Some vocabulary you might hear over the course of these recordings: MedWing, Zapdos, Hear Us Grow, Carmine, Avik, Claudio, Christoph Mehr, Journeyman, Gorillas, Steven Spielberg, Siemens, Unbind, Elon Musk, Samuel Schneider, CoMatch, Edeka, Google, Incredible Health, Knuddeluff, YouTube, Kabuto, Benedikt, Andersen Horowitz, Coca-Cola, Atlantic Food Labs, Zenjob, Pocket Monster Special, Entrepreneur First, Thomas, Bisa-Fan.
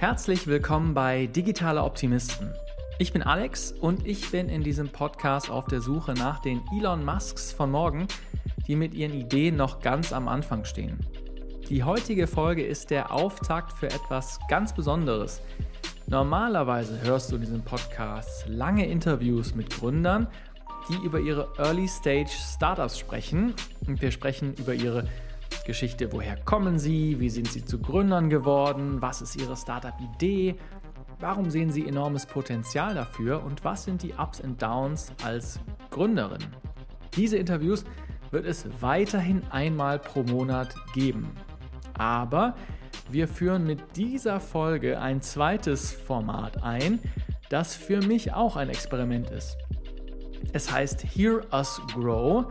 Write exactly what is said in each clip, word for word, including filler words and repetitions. Herzlich willkommen bei Digitale Optimisten. Ich bin Alex und ich bin in diesem Podcast auf der Suche nach den Elon Musks von morgen, die mit ihren Ideen noch ganz am Anfang stehen. Die heutige Folge ist der Auftakt für etwas ganz Besonderes. Normalerweise hörst du in diesem Podcast lange Interviews mit Gründern, die über ihre Early-Stage-Startups sprechen. Und wir sprechen über ihre Geschichte, woher kommen sie, wie sind sie zu Gründern geworden, was ist ihre Startup-Idee, warum sehen sie enormes Potenzial dafür und was sind die Ups und Downs als Gründerin. Diese Interviews wird es weiterhin einmal pro Monat geben. Aber wir führen mit dieser Folge ein zweites Format ein, das für mich auch ein Experiment ist. Es heißt Hear Us Grow.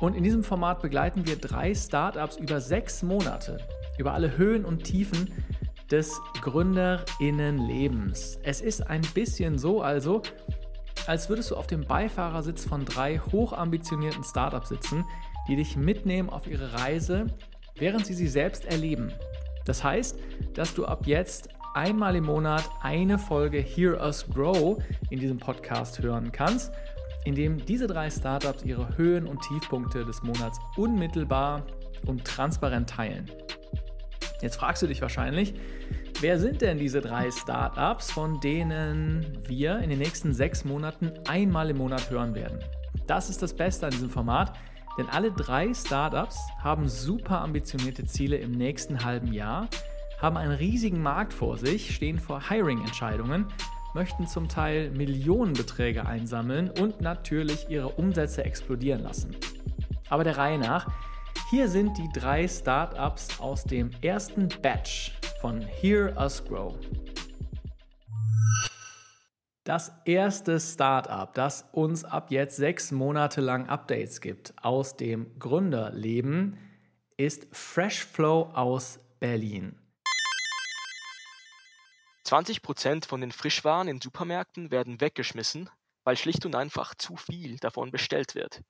Und in diesem Format begleiten wir drei Startups über sechs Monate, über alle Höhen und Tiefen des GründerInnenlebens. Es ist ein bisschen so also, als würdest du auf dem Beifahrersitz von drei hochambitionierten Startups sitzen, die dich mitnehmen auf ihre Reise, während sie sie selbst erleben. Das heißt, dass du ab jetzt einmal im Monat eine Folge Hear Us Grow in diesem Podcast hören kannst, in dem diese drei Startups ihre Höhen und Tiefpunkte des Monats unmittelbar und transparent teilen. Jetzt fragst du dich wahrscheinlich, wer sind denn diese drei Startups, von denen wir in den nächsten sechs Monaten einmal im Monat hören werden? Das ist das Beste an diesem Format, denn alle drei Startups haben super ambitionierte Ziele im nächsten halben Jahr, haben einen riesigen Markt vor sich, stehen vor Hiring-Entscheidungen, möchten zum Teil Millionenbeträge einsammeln und natürlich ihre Umsätze explodieren lassen. Aber der Reihe nach, hier sind die drei Startups aus dem ersten Batch von Hear Us Grow. Das erste Startup, das uns ab jetzt sechs Monate lang Updates gibt aus dem Gründerleben, ist Freshflow aus Berlin. zwanzig Prozent von den Frischwaren in Supermärkten werden weggeschmissen, weil schlicht und einfach zu viel davon bestellt wird.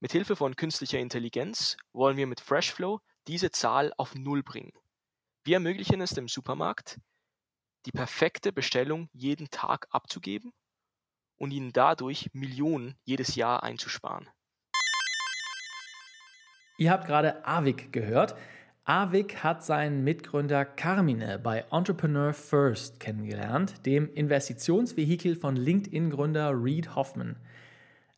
Mit Hilfe von künstlicher Intelligenz wollen wir mit Freshflow diese Zahl auf Null bringen. Wir ermöglichen es dem Supermarkt, die perfekte Bestellung jeden Tag abzugeben und ihnen dadurch Millionen jedes Jahr einzusparen. Ihr habt gerade Avik gehört. Avik hat seinen Mitgründer Carmine bei Entrepreneur First kennengelernt, dem Investitionsvehikel von LinkedIn-Gründer Reed Hoffman.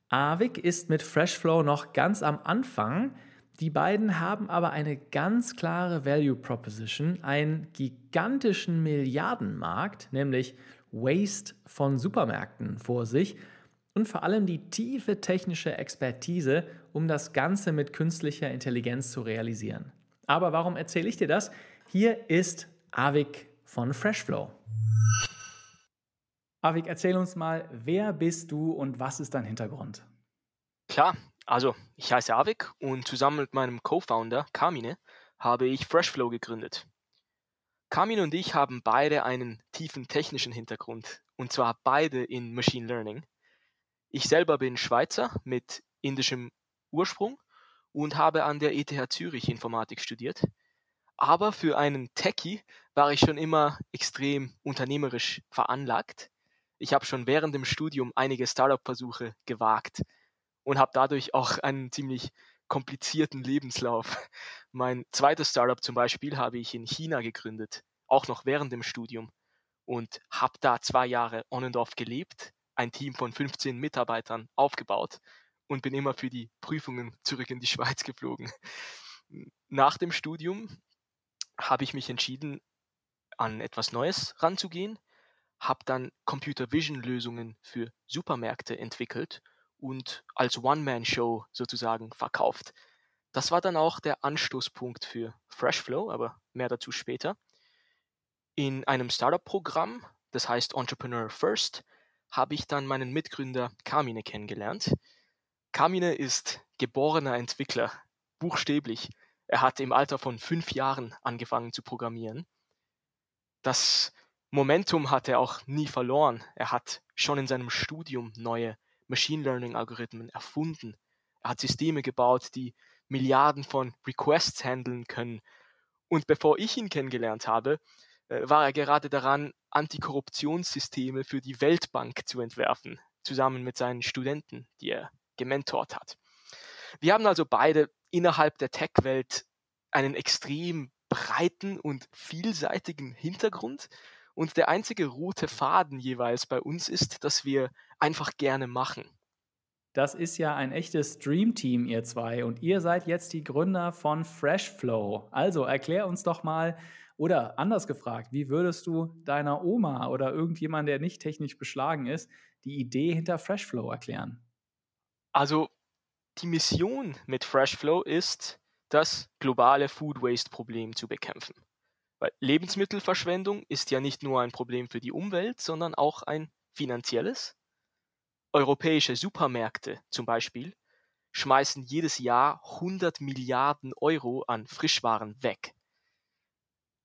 Avik ist mit Freshflow noch ganz am Anfang, die beiden haben aber eine ganz klare Value Proposition, einen gigantischen Milliardenmarkt, nämlich Waste von Supermärkten vor sich und vor allem die tiefe technische Expertise, um das Ganze mit künstlicher Intelligenz zu realisieren. Aber warum erzähle ich dir das? Hier ist Avik von Freshflow. Avik, erzähl uns mal, wer bist du und was ist dein Hintergrund? Klar, also ich heiße Avik und zusammen mit meinem Co-Founder Carmine habe ich Freshflow gegründet. Carmine und ich haben beide einen tiefen technischen Hintergrund und zwar beide in Machine Learning. Ich selber bin Schweizer mit indischem Ursprung und habe an der E T H Zürich Informatik studiert. Aber für einen Techie war ich schon immer extrem unternehmerisch veranlagt. Ich habe schon während dem Studium einige Startup-Versuche gewagt und habe dadurch auch einen ziemlich komplizierten Lebenslauf. Mein zweites Startup zum Beispiel habe ich in China gegründet, auch noch während dem Studium. Und habe da zwei Jahre on and off gelebt, ein Team von fünfzehn Mitarbeitern aufgebaut und bin immer für die Prüfungen zurück in die Schweiz geflogen. Nach dem Studium habe ich mich entschieden, an etwas Neues ranzugehen, habe dann Computer Vision Lösungen für Supermärkte entwickelt und als One-Man-Show sozusagen verkauft. Das war dann auch der Anstoßpunkt für Freshflow, aber mehr dazu später. In einem Startup-Programm, das heißt Entrepreneur First, habe ich dann meinen Mitgründer Carmine kennengelernt. Carmine ist geborener Entwickler, buchstäblich. Er hat im Alter von fünf Jahren angefangen zu programmieren. Das Momentum hat er auch nie verloren. Er hat schon in seinem Studium neue Machine Learning Algorithmen erfunden. Er hat Systeme gebaut, die Milliarden von Requests handeln können. Und bevor ich ihn kennengelernt habe, war er gerade daran, Antikorruptionssysteme für die Weltbank zu entwerfen, zusammen mit seinen Studenten, die er gementort hat. Wir haben also beide innerhalb der Tech-Welt einen extrem breiten und vielseitigen Hintergrund, und der einzige rote Faden jeweils bei uns ist, dass wir einfach gerne machen. Das ist ja ein echtes Dreamteam, ihr zwei, und ihr seid jetzt die Gründer von Freshflow. Also erklär uns doch mal, oder anders gefragt, wie würdest du deiner Oma oder irgendjemand, der nicht technisch beschlagen ist, die Idee hinter Freshflow erklären? Also die Mission mit Freshflow ist, das globale Food Waste Problem zu bekämpfen. Weil Lebensmittelverschwendung ist ja nicht nur ein Problem für die Umwelt, sondern auch ein finanzielles. Europäische Supermärkte zum Beispiel schmeißen jedes Jahr hundert Milliarden Euro an Frischwaren weg.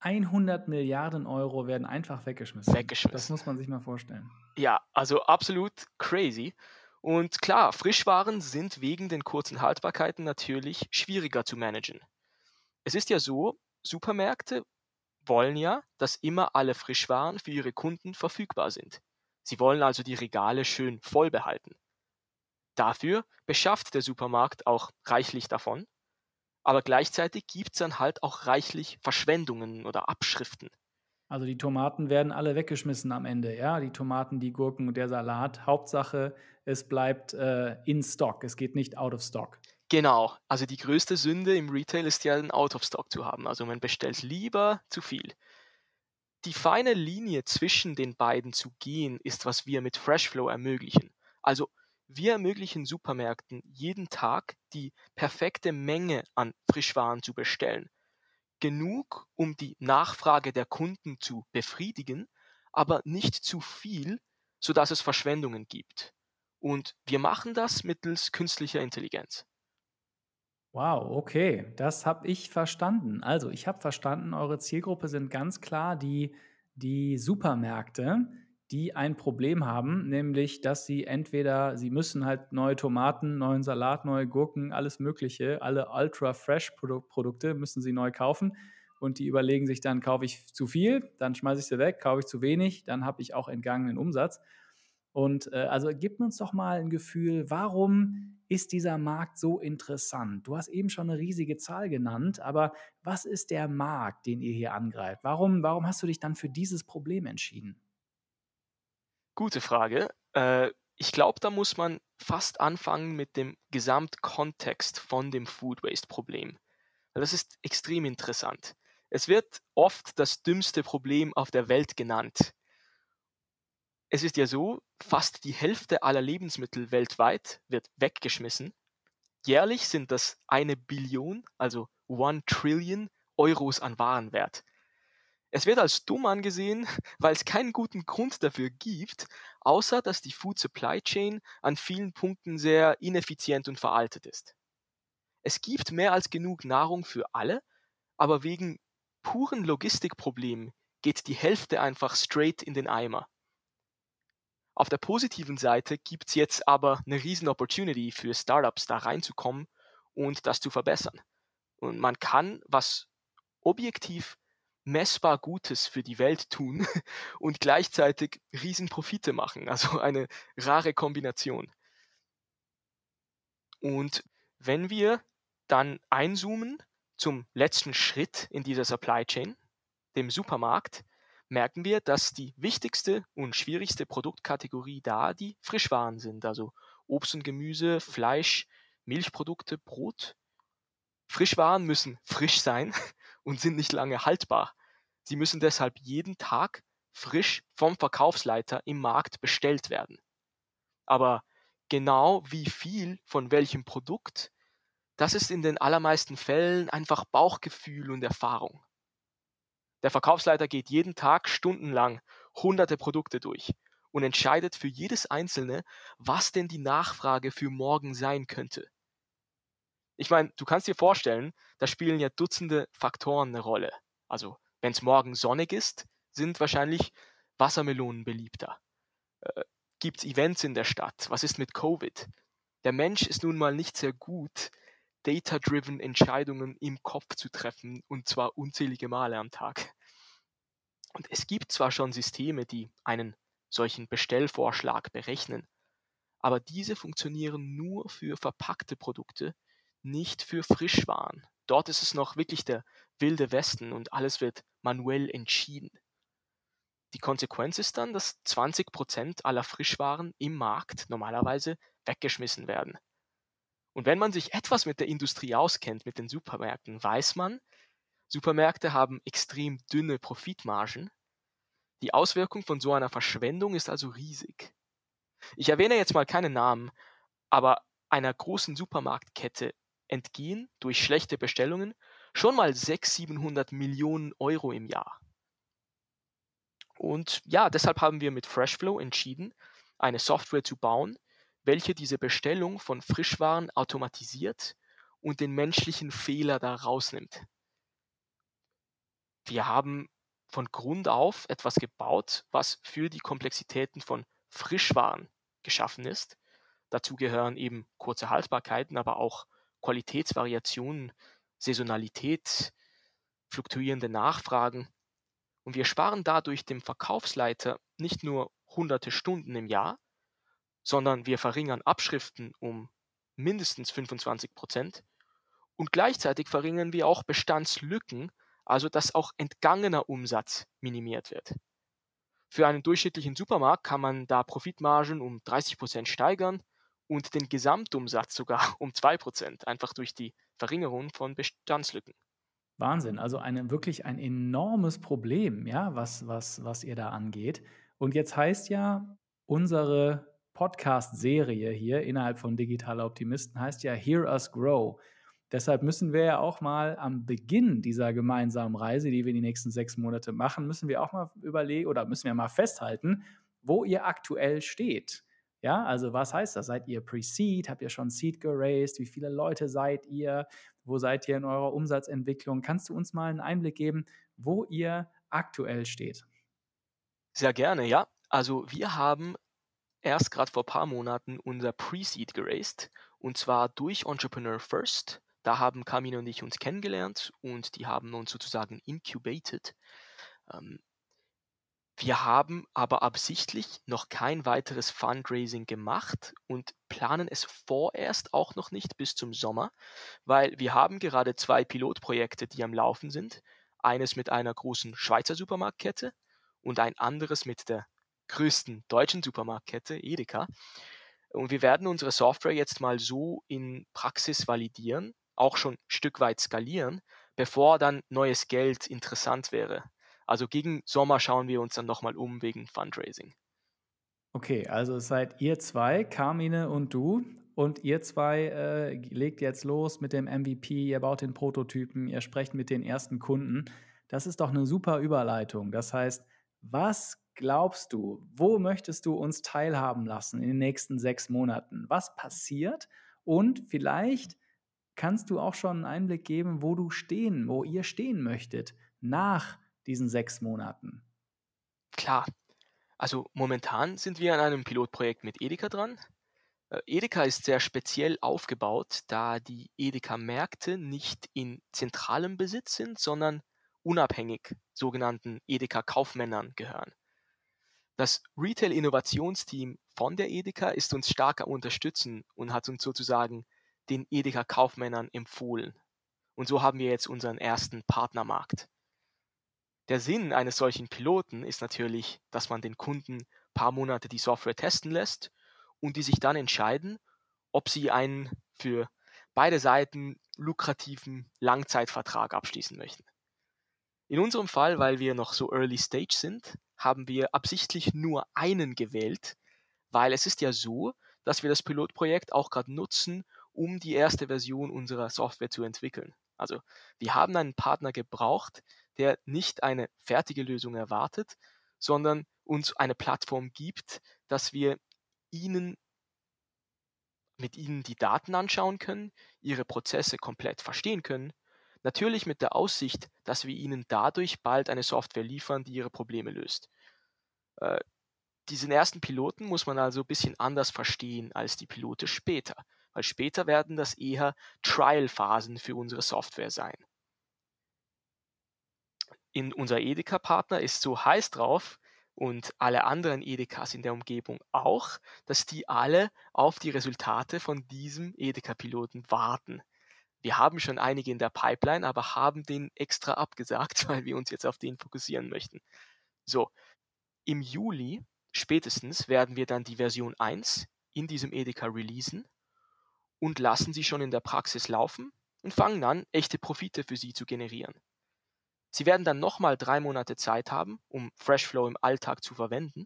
hundert Milliarden Euro werden einfach weggeschmissen. Weggeschmissen. Das muss man sich mal vorstellen. Ja, also absolut crazy. Und klar, Frischwaren sind wegen den kurzen Haltbarkeiten natürlich schwieriger zu managen. Es ist ja so, Supermärkte wollen ja, dass immer alle Frischwaren für ihre Kunden verfügbar sind. Sie wollen also die Regale schön voll behalten. Dafür beschafft der Supermarkt auch reichlich davon, aber gleichzeitig gibt es dann halt auch reichlich Verschwendungen oder Abschriften. Also die Tomaten werden alle weggeschmissen am Ende, ja? Die Tomaten, die Gurken und der Salat. Hauptsache, es bleibt äh, in Stock, es geht nicht out of stock. Genau, also die größte Sünde im Retail ist ja, einen out of stock zu haben. Also man bestellt lieber zu viel. Die feine Linie zwischen den beiden zu gehen, ist, was wir mit Freshflow ermöglichen. Also wir ermöglichen Supermärkten jeden Tag die perfekte Menge an Frischwaren zu bestellen. Genug, um die Nachfrage der Kunden zu befriedigen, aber nicht zu viel, sodass es Verschwendungen gibt. Und wir machen das mittels künstlicher Intelligenz. Wow, okay, das habe ich verstanden. Also ich habe verstanden, eure Zielgruppe sind ganz klar die, die Supermärkte, die ein Problem haben, nämlich, dass sie entweder, sie müssen halt neue Tomaten, neuen Salat, neue Gurken, alles mögliche, alle Ultra-Fresh-Produkte müssen sie neu kaufen, und die überlegen sich dann, kaufe ich zu viel, dann schmeiße ich sie weg, kaufe ich zu wenig, dann habe ich auch entgangenen Umsatz. Und äh, also gib uns doch mal ein Gefühl, warum ist dieser Markt so interessant? Du hast eben schon eine riesige Zahl genannt, aber was ist der Markt, den ihr hier angreift? Warum, warum hast du dich dann für dieses Problem entschieden? Gute Frage. Äh, ich glaube, da muss man fast anfangen mit dem Gesamtkontext von dem Food Waste Problem. Das ist extrem interessant. Es wird oft das dümmste Problem auf der Welt genannt. Es ist ja so, fast die Hälfte aller Lebensmittel weltweit wird weggeschmissen. Jährlich sind das eine Billion, also one Trillion Euros an Warenwert. Es wird als dumm angesehen, weil es keinen guten Grund dafür gibt, außer dass die Food Supply Chain an vielen Punkten sehr ineffizient und veraltet ist. Es gibt mehr als genug Nahrung für alle, aber wegen puren Logistikproblemen geht die Hälfte einfach straight in den Eimer. Auf der positiven Seite gibt es jetzt aber eine riesen Opportunity für Startups, da reinzukommen und das zu verbessern. Und man kann was objektiv messbar Gutes für die Welt tun und gleichzeitig riesen Profite machen. Also eine rare Kombination. Und wenn wir dann einzoomen zum letzten Schritt in dieser Supply Chain, dem Supermarkt, merken wir, dass die wichtigste und schwierigste Produktkategorie da die Frischwaren sind, also Obst und Gemüse, Fleisch, Milchprodukte, Brot. Frischwaren müssen frisch sein und sind nicht lange haltbar. Sie müssen deshalb jeden Tag frisch vom Verkaufsleiter im Markt bestellt werden. Aber genau wie viel von welchem Produkt, das ist in den allermeisten Fällen einfach Bauchgefühl und Erfahrung. Der Verkaufsleiter geht jeden Tag stundenlang hunderte Produkte durch und entscheidet für jedes einzelne, was denn die Nachfrage für morgen sein könnte. Ich meine, du kannst dir vorstellen, da spielen ja Dutzende Faktoren eine Rolle. Also, wenn es morgen sonnig ist, sind wahrscheinlich Wassermelonen beliebter. Äh, gibt's Events in der Stadt? Was ist mit Covid? Der Mensch ist nun mal nicht sehr gut, data-driven Entscheidungen im Kopf zu treffen, und zwar unzählige Male am Tag. Und es gibt zwar schon Systeme, die einen solchen Bestellvorschlag berechnen, aber diese funktionieren nur für verpackte Produkte, nicht für Frischwaren. Dort ist es noch wirklich der wilde Westen und alles wird manuell entschieden. Die Konsequenz ist dann, dass zwanzig Prozent aller Frischwaren im Markt normalerweise weggeschmissen werden. Und wenn man sich etwas mit der Industrie auskennt, mit den Supermärkten, weiß man, Supermärkte haben extrem dünne Profitmargen. Die Auswirkung von so einer Verschwendung ist also riesig. Ich erwähne jetzt mal keine Namen, aber einer großen Supermarktkette entgehen durch schlechte Bestellungen schon mal sechshundert, siebenhundert Millionen Euro im Jahr. Und ja, deshalb haben wir mit Freshflow entschieden, eine Software zu bauen, welche diese Bestellung von Frischwaren automatisiert und den menschlichen Fehler da rausnimmt. Wir haben von Grund auf etwas gebaut, was für die Komplexitäten von Frischwaren geschaffen ist. Dazu gehören eben kurze Haltbarkeiten, aber auch Qualitätsvariationen, Saisonalität, fluktuierende Nachfragen. Und wir sparen dadurch dem Verkaufsleiter nicht nur hunderte Stunden im Jahr, sondern wir verringern Abschriften um mindestens fünfundzwanzig Prozent und gleichzeitig verringern wir auch Bestandslücken, also dass auch entgangener Umsatz minimiert wird. Für einen durchschnittlichen Supermarkt kann man da Profitmargen um dreißig Prozent steigern und den Gesamtumsatz sogar um zwei Prozent, einfach durch die Verringerung von Bestandslücken. Wahnsinn, also eine, wirklich ein enormes Problem, ja, was, was, was ihr da angeht. Und jetzt heißt ja, unsere Podcast-Serie hier innerhalb von Digitaler Optimisten heißt ja Hear Us Grow. Deshalb müssen wir ja auch mal am Beginn dieser gemeinsamen Reise, die wir die nächsten sechs Monate machen, müssen wir auch mal überlegen oder müssen wir mal festhalten, wo ihr aktuell steht. Ja, also was heißt das? Seid ihr Pre-Seed? Habt ihr schon Seed geraced? Wie viele Leute seid ihr? Wo seid ihr in eurer Umsatzentwicklung? Kannst du uns mal einen Einblick geben, wo ihr aktuell steht? Sehr gerne, ja. Also wir haben erst gerade vor ein paar Monaten unser Pre-Seed geraced und zwar durch Entrepreneur First. Da haben Carmine und ich uns kennengelernt und die haben uns sozusagen incubated. Ähm, Wir haben aber absichtlich noch kein weiteres Fundraising gemacht und planen es vorerst auch noch nicht bis zum Sommer, weil wir haben gerade zwei Pilotprojekte, die am Laufen sind. Eines mit einer großen Schweizer Supermarktkette und ein anderes mit der größten deutschen Supermarktkette, Edeka. Und wir werden unsere Software jetzt mal so in Praxis validieren, auch schon ein Stück weit skalieren, bevor dann neues Geld interessant wäre. Also gegen Sommer schauen wir uns dann nochmal um wegen Fundraising. Okay, also seid ihr zwei, Carmine und du, und ihr zwei äh, legt jetzt los mit dem M V P, ihr baut den Prototypen, ihr sprecht mit den ersten Kunden. Das ist doch eine super Überleitung. Das heißt, was glaubst du, wo möchtest du uns teilhaben lassen in den nächsten sechs Monaten? Was passiert? Und vielleicht kannst du auch schon einen Einblick geben, wo du stehen, wo ihr stehen möchtet nach diesen sechs Monaten? Klar. Also momentan sind wir an einem Pilotprojekt mit Edeka dran. Edeka ist sehr speziell aufgebaut, da die Edeka-Märkte nicht in zentralem Besitz sind, sondern unabhängig sogenannten Edeka-Kaufmännern gehören. Das Retail-Innovationsteam von der Edeka ist uns stark am Unterstützen und hat uns sozusagen den Edeka-Kaufmännern empfohlen. Und so haben wir jetzt unseren ersten Partnermarkt. Der Sinn eines solchen Piloten ist natürlich, dass man den Kunden ein paar Monate die Software testen lässt und die sich dann entscheiden, ob sie einen für beide Seiten lukrativen Langzeitvertrag abschließen möchten. In unserem Fall, weil wir noch so early stage sind, haben wir absichtlich nur einen gewählt, weil es ist ja so, dass wir das Pilotprojekt auch gerade nutzen, um die erste Version unserer Software zu entwickeln. Also wir haben einen Partner gebraucht, der nicht eine fertige Lösung erwartet, sondern uns eine Plattform gibt, dass wir ihnen, mit ihnen die Daten anschauen können, ihre Prozesse komplett verstehen können, natürlich mit der Aussicht, dass wir ihnen dadurch bald eine Software liefern, die ihre Probleme löst. Äh, diesen ersten Piloten muss man also ein bisschen anders verstehen als die Pilote später, weil später werden das eher Trial-Phasen für unsere Software sein. in unser Edeka-Partner ist so heiß drauf und alle anderen Edekas in der Umgebung auch, dass die alle auf die Resultate von diesem Edeka-Piloten warten. Wir haben schon einige in der Pipeline, aber haben den extra abgesagt, weil wir uns jetzt auf den fokussieren möchten. So, im Juli spätestens werden wir dann die Version eins in diesem Edeka releasen und lassen sie schon in der Praxis laufen und fangen an, echte Profite für sie zu generieren. Sie werden dann nochmal drei Monate Zeit haben, um Freshflow im Alltag zu verwenden.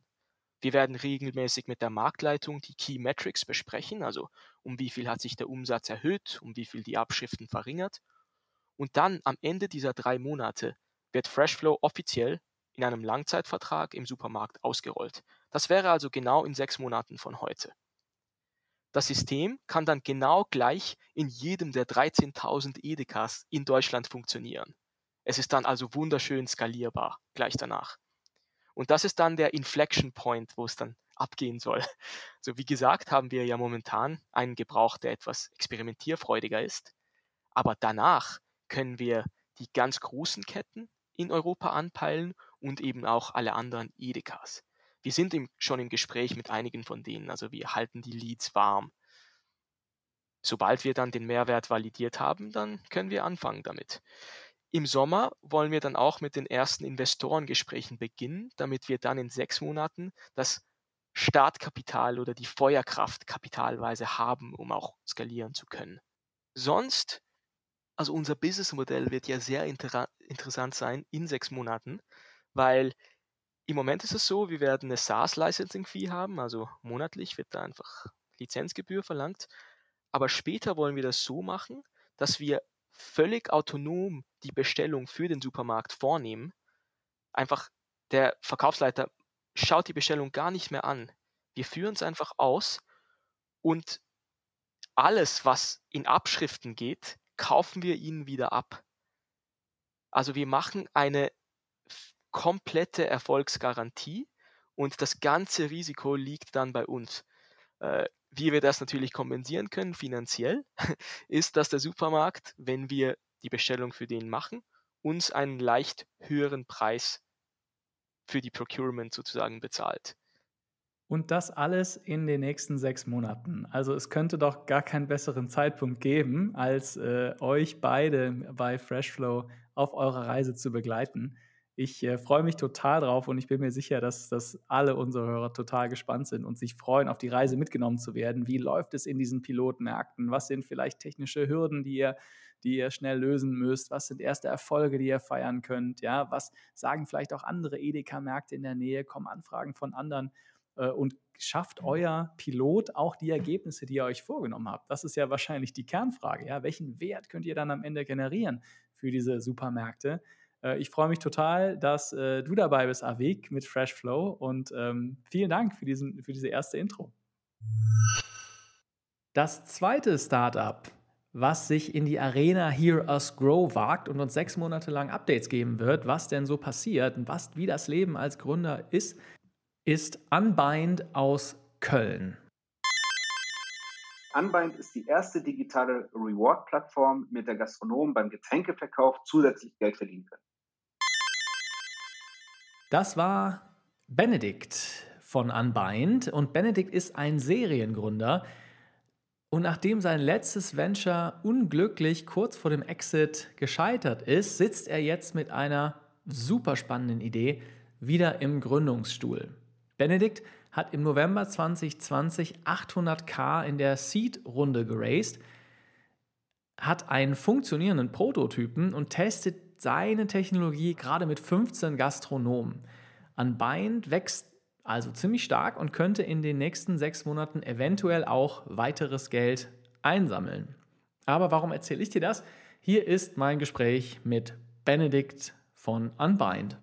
Wir werden regelmäßig mit der Marktleitung die Key Metrics besprechen, also um wie viel hat sich der Umsatz erhöht, um wie viel die Abschriften verringert. Und dann am Ende dieser drei Monate wird Freshflow offiziell in einem Langzeitvertrag im Supermarkt ausgerollt. Das wäre also genau in sechs Monaten von heute. Das System kann dann genau gleich in jedem der dreizehntausend Edekas in Deutschland funktionieren. Es ist dann also wunderschön skalierbar gleich danach. Und das ist dann der Inflection Point, wo es dann abgehen soll. So, wie gesagt, haben wir ja momentan einen Gebrauch, der etwas experimentierfreudiger ist. Aber danach können wir die ganz großen Ketten in Europa anpeilen und eben auch alle anderen Edekas. Wir sind im, schon im Gespräch mit einigen von denen, also wir halten die Leads warm. Sobald wir dann den Mehrwert validiert haben, dann können wir anfangen damit. Im Sommer wollen wir dann auch mit den ersten Investorengesprächen beginnen, damit wir dann in sechs Monaten das Startkapital oder die Feuerkraft kapitalweise haben, um auch skalieren zu können. Sonst, also unser Businessmodell wird ja sehr inter- interessant sein in sechs Monaten, weil im Moment ist es so, wir werden eine SaaS-Licensing-Fee haben, also monatlich wird da einfach Lizenzgebühr verlangt, aber später wollen wir das so machen, dass wir völlig autonom die Bestellung für den Supermarkt vornehmen. Einfach der Verkaufsleiter schaut die Bestellung gar nicht mehr an. Wir führen es einfach aus und alles, was in Abschriften geht, kaufen wir ihnen wieder ab. Also wir machen eine komplette Erfolgsgarantie und das ganze Risiko liegt dann bei uns. Äh, Wie wir das natürlich kompensieren können finanziell, ist, dass der Supermarkt, wenn wir die Bestellung für den machen, uns einen leicht höheren Preis für die Procurement sozusagen bezahlt. Und das alles in den nächsten sechs Monaten. Also es könnte doch gar keinen besseren Zeitpunkt geben, als äh, euch beide bei Freshflow auf eurer Reise zu begleiten. Ich äh, freue mich total drauf und ich bin mir sicher, dass, dass alle unsere Hörer total gespannt sind und sich freuen, auf die Reise mitgenommen zu werden. Wie läuft es in diesen Pilotmärkten? Was sind vielleicht technische Hürden, die ihr, die ihr schnell lösen müsst? Was sind erste Erfolge, die ihr feiern könnt? Ja, was sagen vielleicht auch andere Edeka-Märkte in der Nähe? Kommen Anfragen von anderen äh, und schafft euer Pilot auch die Ergebnisse, die ihr euch vorgenommen habt? Das ist ja wahrscheinlich die Kernfrage. Ja? Welchen Wert könnt ihr dann am Ende generieren für diese Supermärkte? Ich freue mich total, dass äh, du dabei bist, Avik, mit Freshflow und ähm, vielen Dank für, diesen, für diese erste Intro. Das zweite Startup, was sich in die Arena Hear Us Grow wagt und uns sechs Monate lang Updates geben wird, was denn so passiert und was, wie das Leben als Gründer ist, ist Unbind aus Köln. Unbind ist die erste digitale Reward-Plattform, mit der Gastronomen beim Getränkeverkauf zusätzlich Geld verdienen können. Das war Benedikt von Unbind und Benedikt ist ein Seriengründer und nachdem sein letztes Venture unglücklich kurz vor dem Exit gescheitert ist, sitzt er jetzt mit einer super spannenden Idee wieder im Gründungsstuhl. Benedikt hat im November zwanzig zwanzig achthunderttausend in der Seed-Runde geraced, hat einen funktionierenden Prototypen und testet seine Technologie gerade mit fünfzehn Gastronomen. Unbind wächst also ziemlich stark und könnte in den nächsten sechs Monaten eventuell auch weiteres Geld einsammeln. Aber warum erzähle ich dir das? Hier ist mein Gespräch mit Benedikt von Unbind.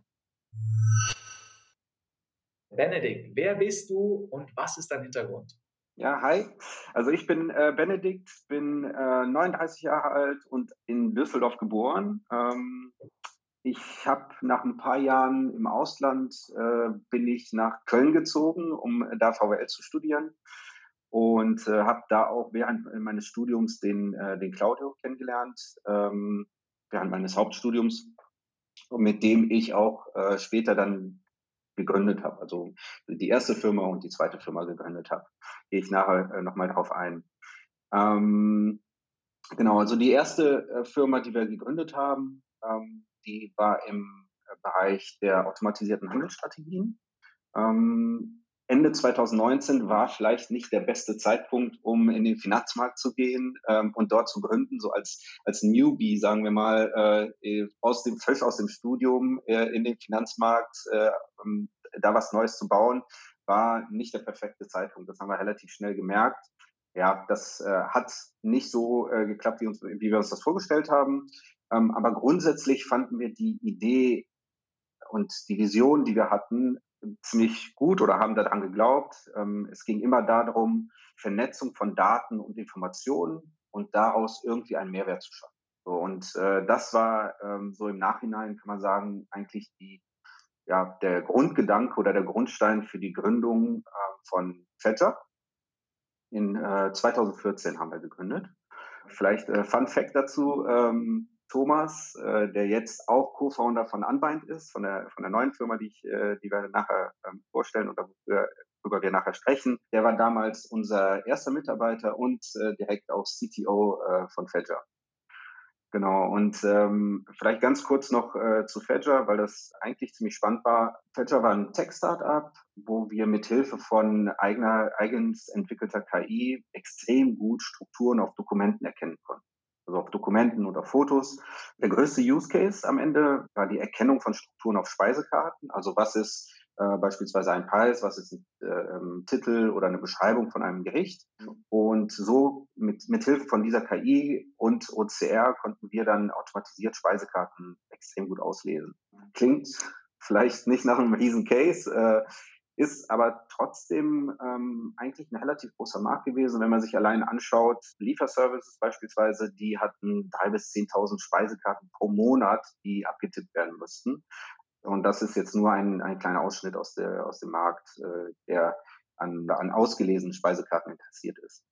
Benedikt, wer bist du und was ist dein Hintergrund? Ja, hi. Also ich bin äh, Benedikt, bin äh, neununddreißig Jahre alt und in Düsseldorf geboren. Ähm, ich habe nach ein paar Jahren im Ausland, äh, bin ich nach Köln gezogen, um da V W L zu studieren. Und äh, habe da auch während meines Studiums den, äh, den Claudio kennengelernt, ähm, während meines Hauptstudiums. und mit dem ich auch äh, später dann gegründet habe. Also die erste Firma und die zweite Firma gegründet habe. Gehe ich nachher äh, nochmal drauf ein. Ähm, genau, also die erste äh, Firma, die wir gegründet haben, ähm, die war im äh, Bereich der automatisierten Handelsstrategien. Ähm, Ende zweitausendneunzehn war vielleicht nicht der beste Zeitpunkt, um in den Finanzmarkt zu gehen ähm, und dort zu gründen, so als als Newbie, sagen wir mal, äh, aus dem frisch aus dem Studium äh, in den Finanzmarkt, äh, da was Neues zu bauen, war nicht der perfekte Zeitpunkt. Das haben wir relativ schnell gemerkt. Ja, das äh, hat nicht so äh, geklappt, wie, uns, wie wir uns das vorgestellt haben. Ähm, aber grundsätzlich fanden wir die Idee und die Vision, die wir hatten, ziemlich gut oder haben daran geglaubt. Es ging immer darum, Vernetzung von Daten und Informationen und daraus irgendwie einen Mehrwert zu schaffen. Und das war so im Nachhinein, kann man sagen, eigentlich die, ja, der Grundgedanke oder der Grundstein für die Gründung von Fedger. In zweitausendvierzehn haben wir gegründet. Vielleicht Fun Fact dazu, Thomas, äh, der jetzt auch Co-Founder von Unbind ist, von der von der neuen Firma, die ich, äh, die wir nachher ähm, vorstellen oder worüber wir nachher sprechen, der war damals unser erster Mitarbeiter und äh, direkt auch C T O äh, von Fedger. Genau, und ähm, vielleicht ganz kurz noch äh, zu Fedger, weil das eigentlich ziemlich spannend war. Fedger war ein Tech-Startup, wo wir mithilfe von eigener, eigens entwickelter K I extrem gut Strukturen auf Dokumenten erkennen konnten. Also auf Dokumenten oder Fotos. Der größte Use Case am Ende war die Erkennung von Strukturen auf Speisekarten. Also was ist äh, beispielsweise ein Preis, was ist ein äh, Titel oder eine Beschreibung von einem Gericht. Und so mit, mit Hilfe von dieser K I und O C R konnten wir dann automatisiert Speisekarten extrem gut auslesen. Klingt vielleicht nicht nach einem riesen Case, äh, ist aber trotzdem ähm, eigentlich ein relativ großer Markt gewesen. Wenn man sich allein anschaut, Lieferservices beispielsweise, die hatten drei bis zehntausend Speisekarten pro Monat, die abgetippt werden müssten. Und das ist jetzt nur ein, ein kleiner Ausschnitt aus, der, aus dem Markt, äh, der an, an ausgelesenen Speisekarten interessiert ist.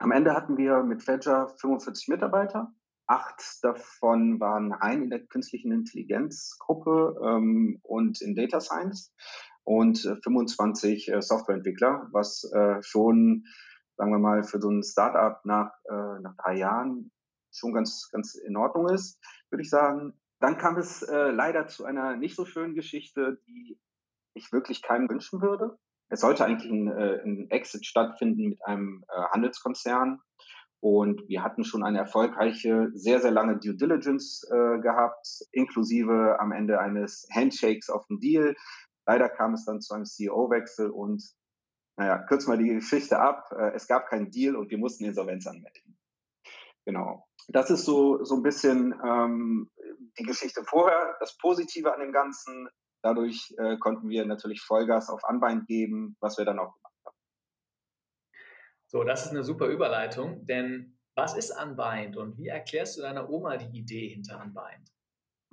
Am Ende hatten wir mit Fedger fünfundvierzig Mitarbeiter. Acht davon waren rein in der künstlichen Intelligenzgruppe ähm, und in Data Science und fünfundzwanzig äh, Softwareentwickler, was äh, schon, sagen wir mal, für so ein Startup nach, äh, nach drei Jahren schon ganz, ganz in Ordnung ist, würde ich sagen. Dann kam es äh, leider zu einer nicht so schönen Geschichte, die ich wirklich keinem wünschen würde. Es sollte eigentlich ein, äh, ein Exit stattfinden mit einem äh, Handelskonzern. Und wir hatten schon eine erfolgreiche, sehr, sehr lange Due Diligence äh, gehabt, inklusive am Ende eines Handshakes auf dem Deal. Leider kam es dann zu einem C E O-Wechsel und, naja, kürz mal die Geschichte ab. Äh, es gab keinen Deal und wir mussten Insolvenz anmelden. Genau. Das ist so, so ein bisschen ähm, die Geschichte vorher. Das Positive an dem Ganzen, dadurch äh, konnten wir natürlich Vollgas auf Unbind geben, was wir dann auch gemacht haben. So, das ist eine super Überleitung, denn was ist Unbind und wie erklärst du deiner Oma die Idee hinter Unbind?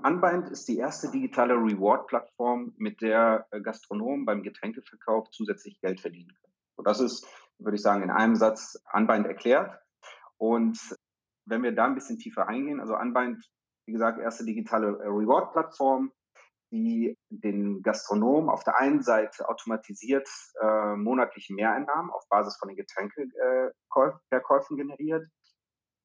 Unbind ist die erste digitale Reward-Plattform, mit der Gastronomen beim Getränkeverkauf zusätzlich Geld verdienen können. Und das ist, würde ich sagen, in einem Satz Unbind erklärt. Und wenn wir da ein bisschen tiefer reingehen, also Unbind, wie gesagt, erste digitale Reward-Plattform, die den Gastronomen auf der einen Seite automatisiert äh, monatliche Mehreinnahmen auf Basis von den Getränkeverkäufen äh, generiert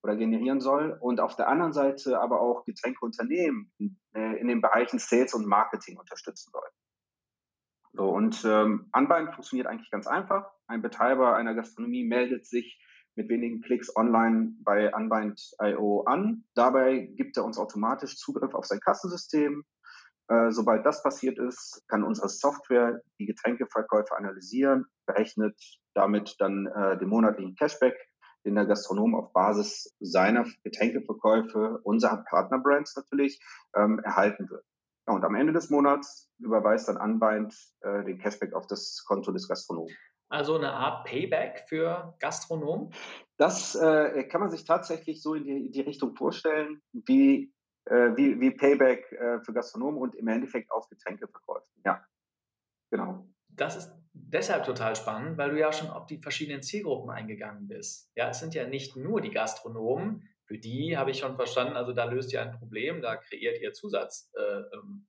oder generieren soll und auf der anderen Seite aber auch Getränkeunternehmen in, äh, in den Bereichen Sales und Marketing unterstützen soll. So, und ähm, Unbind funktioniert eigentlich ganz einfach. Ein Betreiber einer Gastronomie meldet sich mit wenigen Klicks online bei Unbind Punkt i o an. Dabei gibt er uns automatisch Zugriff auf sein Kassensystem. Sobald das passiert ist, kann unsere Software die Getränkeverkäufe analysieren, berechnet damit dann äh, den monatlichen Cashback, den der Gastronom auf Basis seiner Getränkeverkäufe, unserer Partnerbrands natürlich, ähm, erhalten wird. Ja, und am Ende des Monats überweist dann Unbind äh, den Cashback auf das Konto des Gastronomen. Also eine Art Payback für Gastronomen? Das äh, kann man sich tatsächlich so in die, in die Richtung vorstellen, wie Äh, wie, wie Payback äh, für Gastronomen und im Endeffekt auf Getränkeverkäufe. Ja, genau. Das ist deshalb total spannend, weil du ja schon auf die verschiedenen Zielgruppen eingegangen bist. Ja, es sind ja nicht nur die Gastronomen, Für die habe ich schon verstanden, also da löst ihr ein Problem, da kreiert ihr Zusatzumsätze,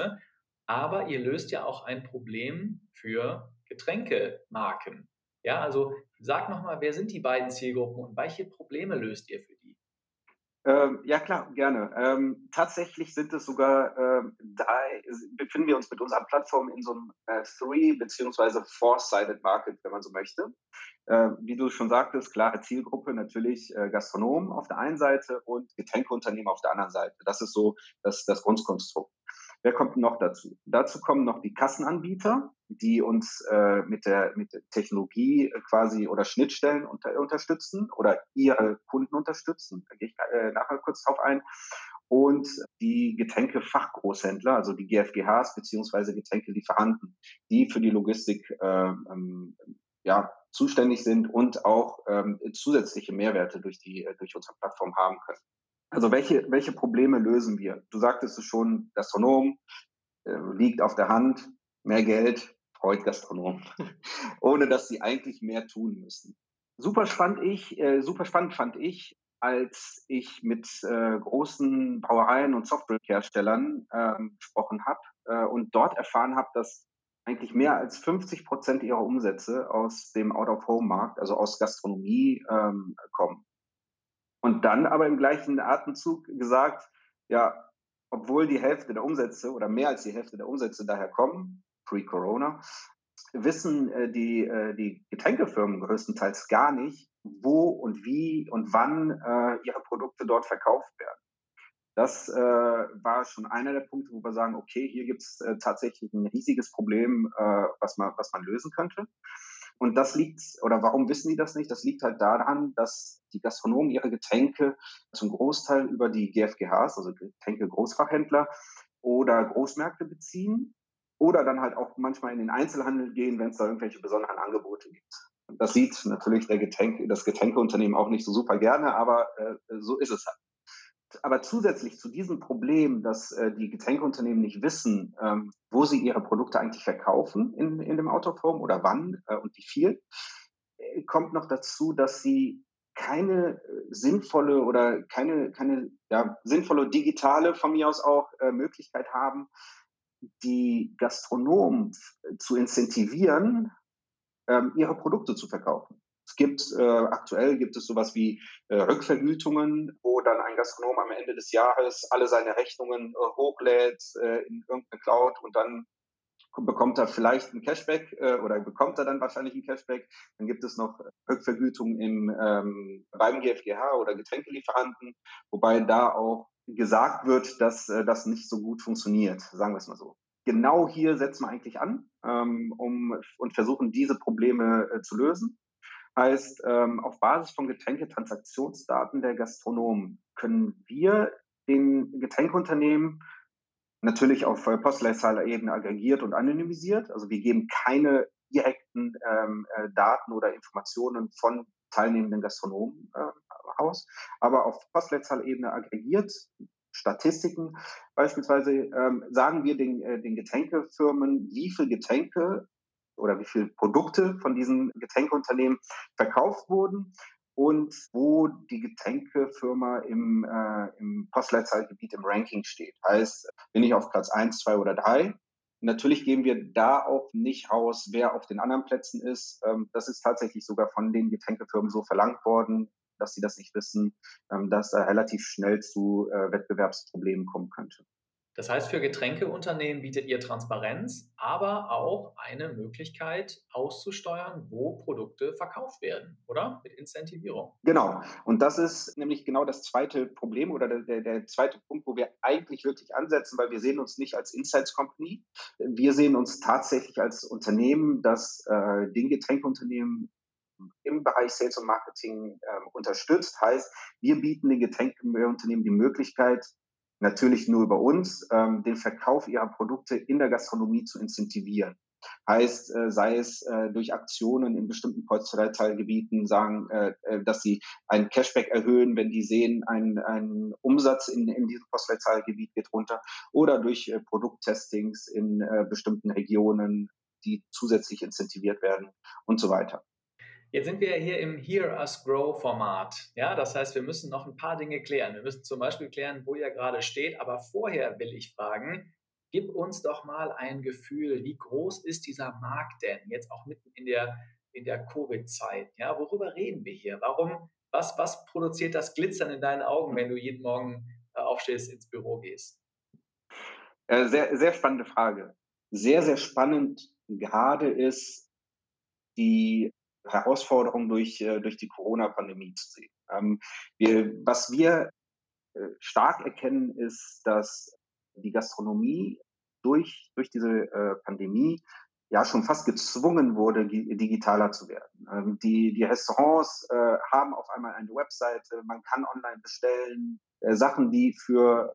äh, aber ihr löst ja auch ein Problem für Getränkemarken. Ja, also sag nochmal, wer sind die beiden Zielgruppen und welche Probleme löst ihr für die? Ähm, ja klar, gerne. Ähm, tatsächlich sind es sogar, ähm, da befinden wir uns mit unserer Plattform in so einem äh, Three- bzw. Four-Sided Market, wenn man so möchte. Äh, wie du schon sagtest, klare Zielgruppe natürlich äh, Gastronomen auf der einen Seite und Getränkeunternehmen auf der anderen Seite. Das ist so das, das Grundkonstrukt. Wer kommt noch dazu? Dazu kommen noch die Kassenanbieter, die uns äh, mit, der, mit der Technologie quasi oder Schnittstellen unter, unterstützen oder ihre Kunden unterstützen. Da gehe ich äh, nachher kurz drauf ein. Und die Getränkefachgroßhändler, also die G F G Hs beziehungsweise Getränkelieferanten, die für die Logistik äh, ähm, ja, zuständig sind und auch ähm, zusätzliche Mehrwerte durch, die, durch unsere Plattform haben können. Also welche, welche Probleme lösen wir? Du sagtest es schon, Gastronom äh, liegt auf der Hand, mehr Geld freut Gastronomen, ohne dass sie eigentlich mehr tun müssen. Super spannend, ich, äh, super spannend fand ich, als ich mit äh, großen Brauereien und Softwareherstellern äh, gesprochen habe äh, und dort erfahren habe, dass eigentlich mehr als fünfzig Prozent ihrer Umsätze aus dem Out-of-Home-Markt, also aus Gastronomie, äh, kommen. Und dann aber im gleichen Atemzug gesagt, ja, obwohl die Hälfte der Umsätze oder mehr als die Hälfte der Umsätze daher kommen, pre-Corona, wissen äh, die, äh, die Getränkefirmen größtenteils gar nicht, wo und wie und wann äh, ihre Produkte dort verkauft werden. Das äh, war schon einer der Punkte, wo wir sagen, okay, hier gibt es äh, tatsächlich ein riesiges Problem, äh, was man, was man lösen könnte. Und das liegt, oder warum wissen die das nicht? Das liegt halt daran, dass die Gastronomen ihre Getränke zum Großteil über die G F G Hs, also Getränke-Großfachhändler oder Großmärkte beziehen oder dann halt auch manchmal in den Einzelhandel gehen, wenn es da irgendwelche besonderen Angebote gibt. Und das sieht natürlich der Getränke, das Getränkeunternehmen auch nicht so super gerne, aber äh, so ist es halt. Aber zusätzlich zu diesem Problem, dass äh, die Getränkeunternehmen nicht wissen, ähm, wo sie ihre Produkte eigentlich verkaufen in, in dem Out-of-Home oder wann äh, und wie viel, äh, kommt noch dazu, dass sie keine äh, sinnvolle oder keine, keine ja, sinnvolle digitale, von mir aus auch, äh, Möglichkeit haben, die Gastronomen f- zu incentivieren, äh, ihre Produkte zu verkaufen. Es gibt, äh, aktuell gibt es sowas wie äh, Rückvergütungen, wo dann ein Gastronom am Ende des Jahres alle seine Rechnungen äh, hochlädt äh, in irgendeine Cloud und dann bekommt er vielleicht ein Cashback äh, oder bekommt er dann wahrscheinlich ein Cashback. Dann gibt es noch Rückvergütungen im, ähm, beim G F G H oder Getränkelieferanten, wobei da auch gesagt wird, dass äh, das nicht so gut funktioniert, sagen wir es mal so. Genau hier setzen wir eigentlich an ähm, um, und versuchen, diese Probleme äh, zu lösen. Heißt, ähm, auf Basis von Getränketransaktionsdaten der Gastronomen können wir den Getränkeunternehmen natürlich auf äh, Postleitzahlenebene aggregiert und anonymisiert. Also wir geben keine direkten ähm, äh, Daten oder Informationen von teilnehmenden Gastronomen äh, aus, aber auf Postleitzahlebene aggregiert, Statistiken beispielsweise, ähm, sagen wir den, äh, den Getränkefirmen, wie viel Getränke oder wie viele Produkte von diesen Getränkeunternehmen verkauft wurden und wo die Getränkefirma im, äh, im Postleitzahlgebiet im Ranking steht. Heißt, bin ich auf Platz eins, zwei oder drei? Natürlich geben wir da auch nicht raus, wer auf den anderen Plätzen ist. Ähm, das ist tatsächlich sogar von den Getränkefirmen so verlangt worden, dass sie das nicht wissen, ähm, dass da relativ schnell zu äh, Wettbewerbsproblemen kommen könnte. Das heißt, für Getränkeunternehmen bietet ihr Transparenz, aber auch eine Möglichkeit auszusteuern, wo Produkte verkauft werden, oder? Mit Incentivierung. Genau. Und das ist nämlich genau das zweite Problem oder der, der zweite Punkt, wo wir eigentlich wirklich ansetzen, weil wir sehen uns nicht als Insights-Company. Wir sehen uns tatsächlich als Unternehmen, das äh, den Getränkeunternehmen im Bereich Sales und Marketing äh, unterstützt. Heißt, wir bieten den Getränkeunternehmen die Möglichkeit, natürlich nur über uns, ähm, den Verkauf ihrer Produkte in der Gastronomie zu incentivieren. Heißt, äh, sei es äh, durch Aktionen in bestimmten Postleitzahlgebieten, sagen, äh, dass sie einen Cashback erhöhen, wenn die sehen, ein, ein Umsatz in, in diesem Postleitzahlgebiet geht runter, oder durch äh, Produkttestings in äh, bestimmten Regionen, die zusätzlich incentiviert werden und so weiter. Jetzt sind wir ja hier im Hear Us Grow Format. Ja, das heißt, wir müssen noch ein paar Dinge klären. Wir müssen zum Beispiel klären, wo ihr gerade steht. Aber vorher will ich fragen, gib uns doch mal ein Gefühl, wie groß ist dieser Markt denn? Jetzt auch mitten in der, in der Covid-Zeit. Ja, worüber reden wir hier? Warum, was, was produziert das Glitzern in deinen Augen, wenn du jeden Morgen aufstehst, ins Büro gehst? Sehr, sehr spannende Frage. Sehr, sehr spannend gerade ist die Herausforderung durch, durch die Corona-Pandemie zu sehen. Ähm, wir, was wir stark erkennen, ist, dass die Gastronomie durch, durch diese äh, Pandemie ja schon fast gezwungen wurde, digitaler zu werden. Ähm, die, die Restaurants äh, haben auf einmal eine Webseite, man kann online bestellen, äh, Sachen, die für,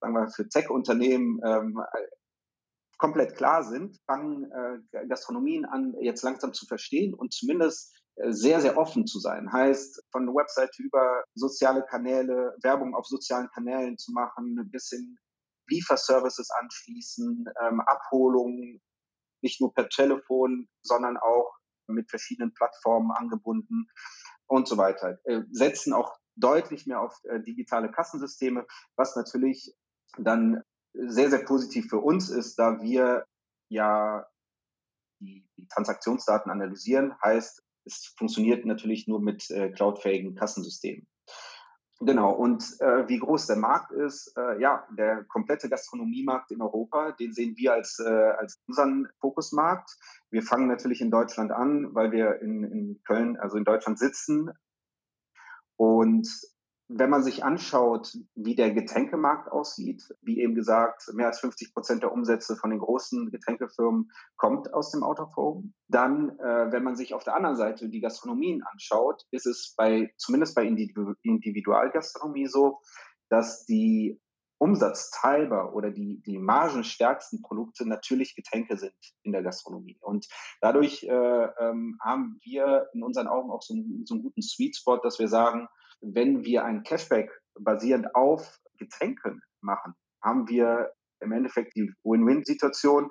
sagen wir, für Tech-Unternehmen ähm, komplett klar sind, fangen äh, Gastronomien an, jetzt langsam zu verstehen und zumindest äh, sehr, sehr offen zu sein. Heißt, von der Webseite über soziale Kanäle, Werbung auf sozialen Kanälen zu machen, ein bisschen Lieferservices anschließen, ähm, Abholungen, nicht nur per Telefon, sondern auch mit verschiedenen Plattformen angebunden und so weiter. Äh, setzen auch deutlich mehr auf äh, digitale Kassensysteme, was natürlich dann sehr, sehr positiv für uns ist, da wir ja die, die Transaktionsdaten analysieren. Heißt, es funktioniert natürlich nur mit äh, cloudfähigen Kassensystemen. Genau, und äh, wie groß der Markt ist, äh, ja, der komplette Gastronomiemarkt in Europa, den sehen wir als, äh, als unseren Fokusmarkt. Wir fangen natürlich in Deutschland an, weil wir in, in Köln, also in Deutschland sitzen. Und wenn man sich anschaut, wie der Getränkemarkt aussieht, wie eben gesagt, mehr als fünfzig Prozent der Umsätze von den großen Getränkefirmen kommt aus dem Out-of-Home. Dann, äh, wenn man sich auf der anderen Seite die Gastronomien anschaut, ist es bei, zumindest bei Individu- Individualgastronomie so, dass die Umsatztreiber oder die, die margenstärksten Produkte natürlich Getränke sind in der Gastronomie. Und dadurch äh, ähm, haben wir in unseren Augen auch so, so einen guten Sweet Spot, dass wir sagen, wenn wir ein Cashback basierend auf Getränken machen, haben wir im Endeffekt die Win-Win-Situation.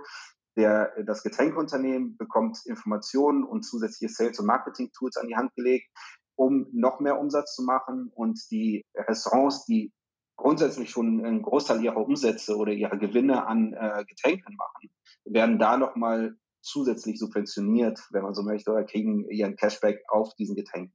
Der, das Getränkeunternehmen bekommt Informationen und zusätzliche Sales- und Marketing-Tools an die Hand gelegt, um noch mehr Umsatz zu machen. Und die Restaurants, die grundsätzlich schon einen Großteil ihrer Umsätze oder ihrer Gewinne an äh, Getränken machen, werden da nochmal zusätzlich subventioniert, wenn man so möchte, oder kriegen ihren Cashback auf diesen Getränken.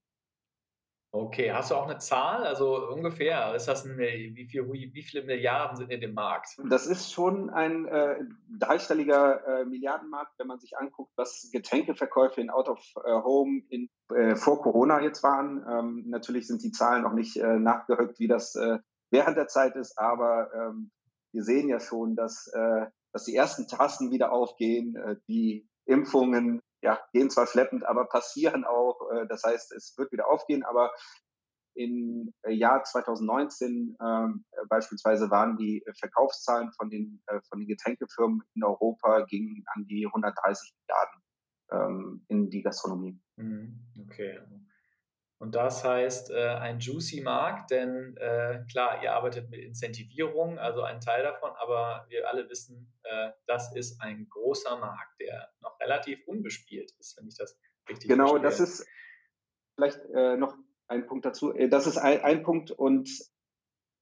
Okay, hast du auch eine Zahl? Also ungefähr, ist das ein, wie, viel, wie viele Milliarden sind in dem Markt? Das ist schon ein äh, dreistelliger äh, Milliardenmarkt, wenn man sich anguckt, was Getränkeverkäufe in Out-of-Home in, äh, vor Corona jetzt waren. Ähm, natürlich sind die Zahlen noch nicht äh, nachgerückt, wie das äh, während der Zeit ist, aber ähm, wir sehen ja schon, dass, äh, dass die ersten Tassen wieder aufgehen, äh, die Impfungen ja, gehen zwar schleppend, aber passieren auch. Das heißt, es wird wieder aufgehen, aber im Jahr zwanzig neunzehn äh, beispielsweise waren die Verkaufszahlen von den, äh, von den Getränkefirmen in Europa gingen an die hundertdreißig Milliarden ähm, in die Gastronomie. Okay. Und das heißt, äh, ein juicy Markt, denn äh, klar, ihr arbeitet mit Incentivierung, also ein Teil davon, aber wir alle wissen, äh, das ist ein großer Markt, der noch relativ unbespielt ist, wenn ich das richtig verstehe. Genau, das ist vielleicht äh, noch ein Punkt dazu. Das ist ein, ein Punkt und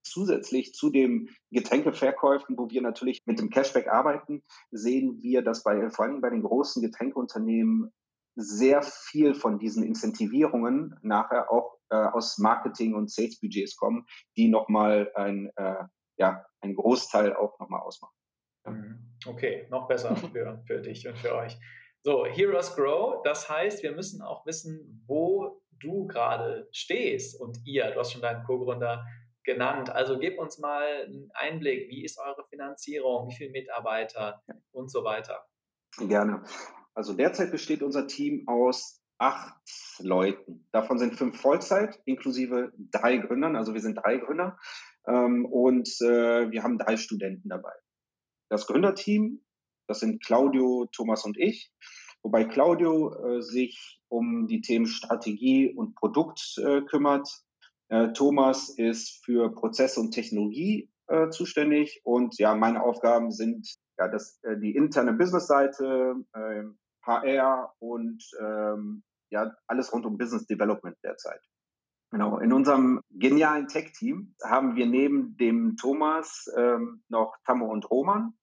zusätzlich zu den Getränkeverkäufen, wo wir natürlich mit dem Cashback arbeiten, sehen wir, dass bei, vor allem bei den großen Getränkeunternehmen sehr viel von diesen Incentivierungen nachher auch äh, aus Marketing- und Sales-Budgets kommen, die nochmal ein, äh, ja, einen Großteil auch nochmal ausmachen. Okay, noch besser für, für dich und für euch. So, Hear Us Grow, das heißt, wir müssen auch wissen, wo du gerade stehst und ihr, du hast schon deinen Co-Gründer genannt. Also gib uns mal einen Einblick, wie ist eure Finanzierung, wie viele Mitarbeiter und so weiter. Gerne. Also derzeit besteht unser Team aus acht Leuten. Davon sind fünf Vollzeit, inklusive drei Gründern. Also wir sind drei Gründer ähm, und äh, wir haben drei Studenten dabei. Das Gründerteam, das sind Claudio, Thomas und ich, wobei Claudio äh, sich um die Themen Strategie und Produkt äh, kümmert. Äh, Thomas ist für Prozesse und Technologie äh, zuständig und ja, meine Aufgaben sind ja, das, äh, die interne Business-Seite, äh, H R und ähm, ja, alles rund um Business Development derzeit. Genau. In unserem genialen Tech-Team haben wir neben dem Thomas ähm, noch Tammo und Roman,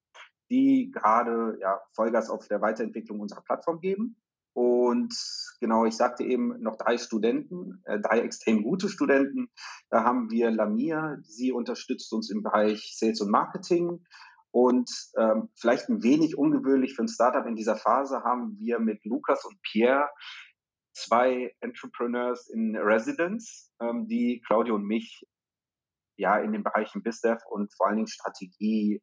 die gerade ja, Vollgas auf der Weiterentwicklung unserer Plattform geben. Und genau, ich sagte eben noch drei Studenten, äh, drei extrem gute Studenten. Da haben wir Lamia, sie unterstützt uns im Bereich Sales und Marketing. Und ähm, vielleicht ein wenig ungewöhnlich für ein Startup in dieser Phase haben wir mit Lukas und Pierre zwei Entrepreneurs in Residence, ähm, die Claudio und mich ja in den Bereichen BizDev und vor allen Dingen Strategie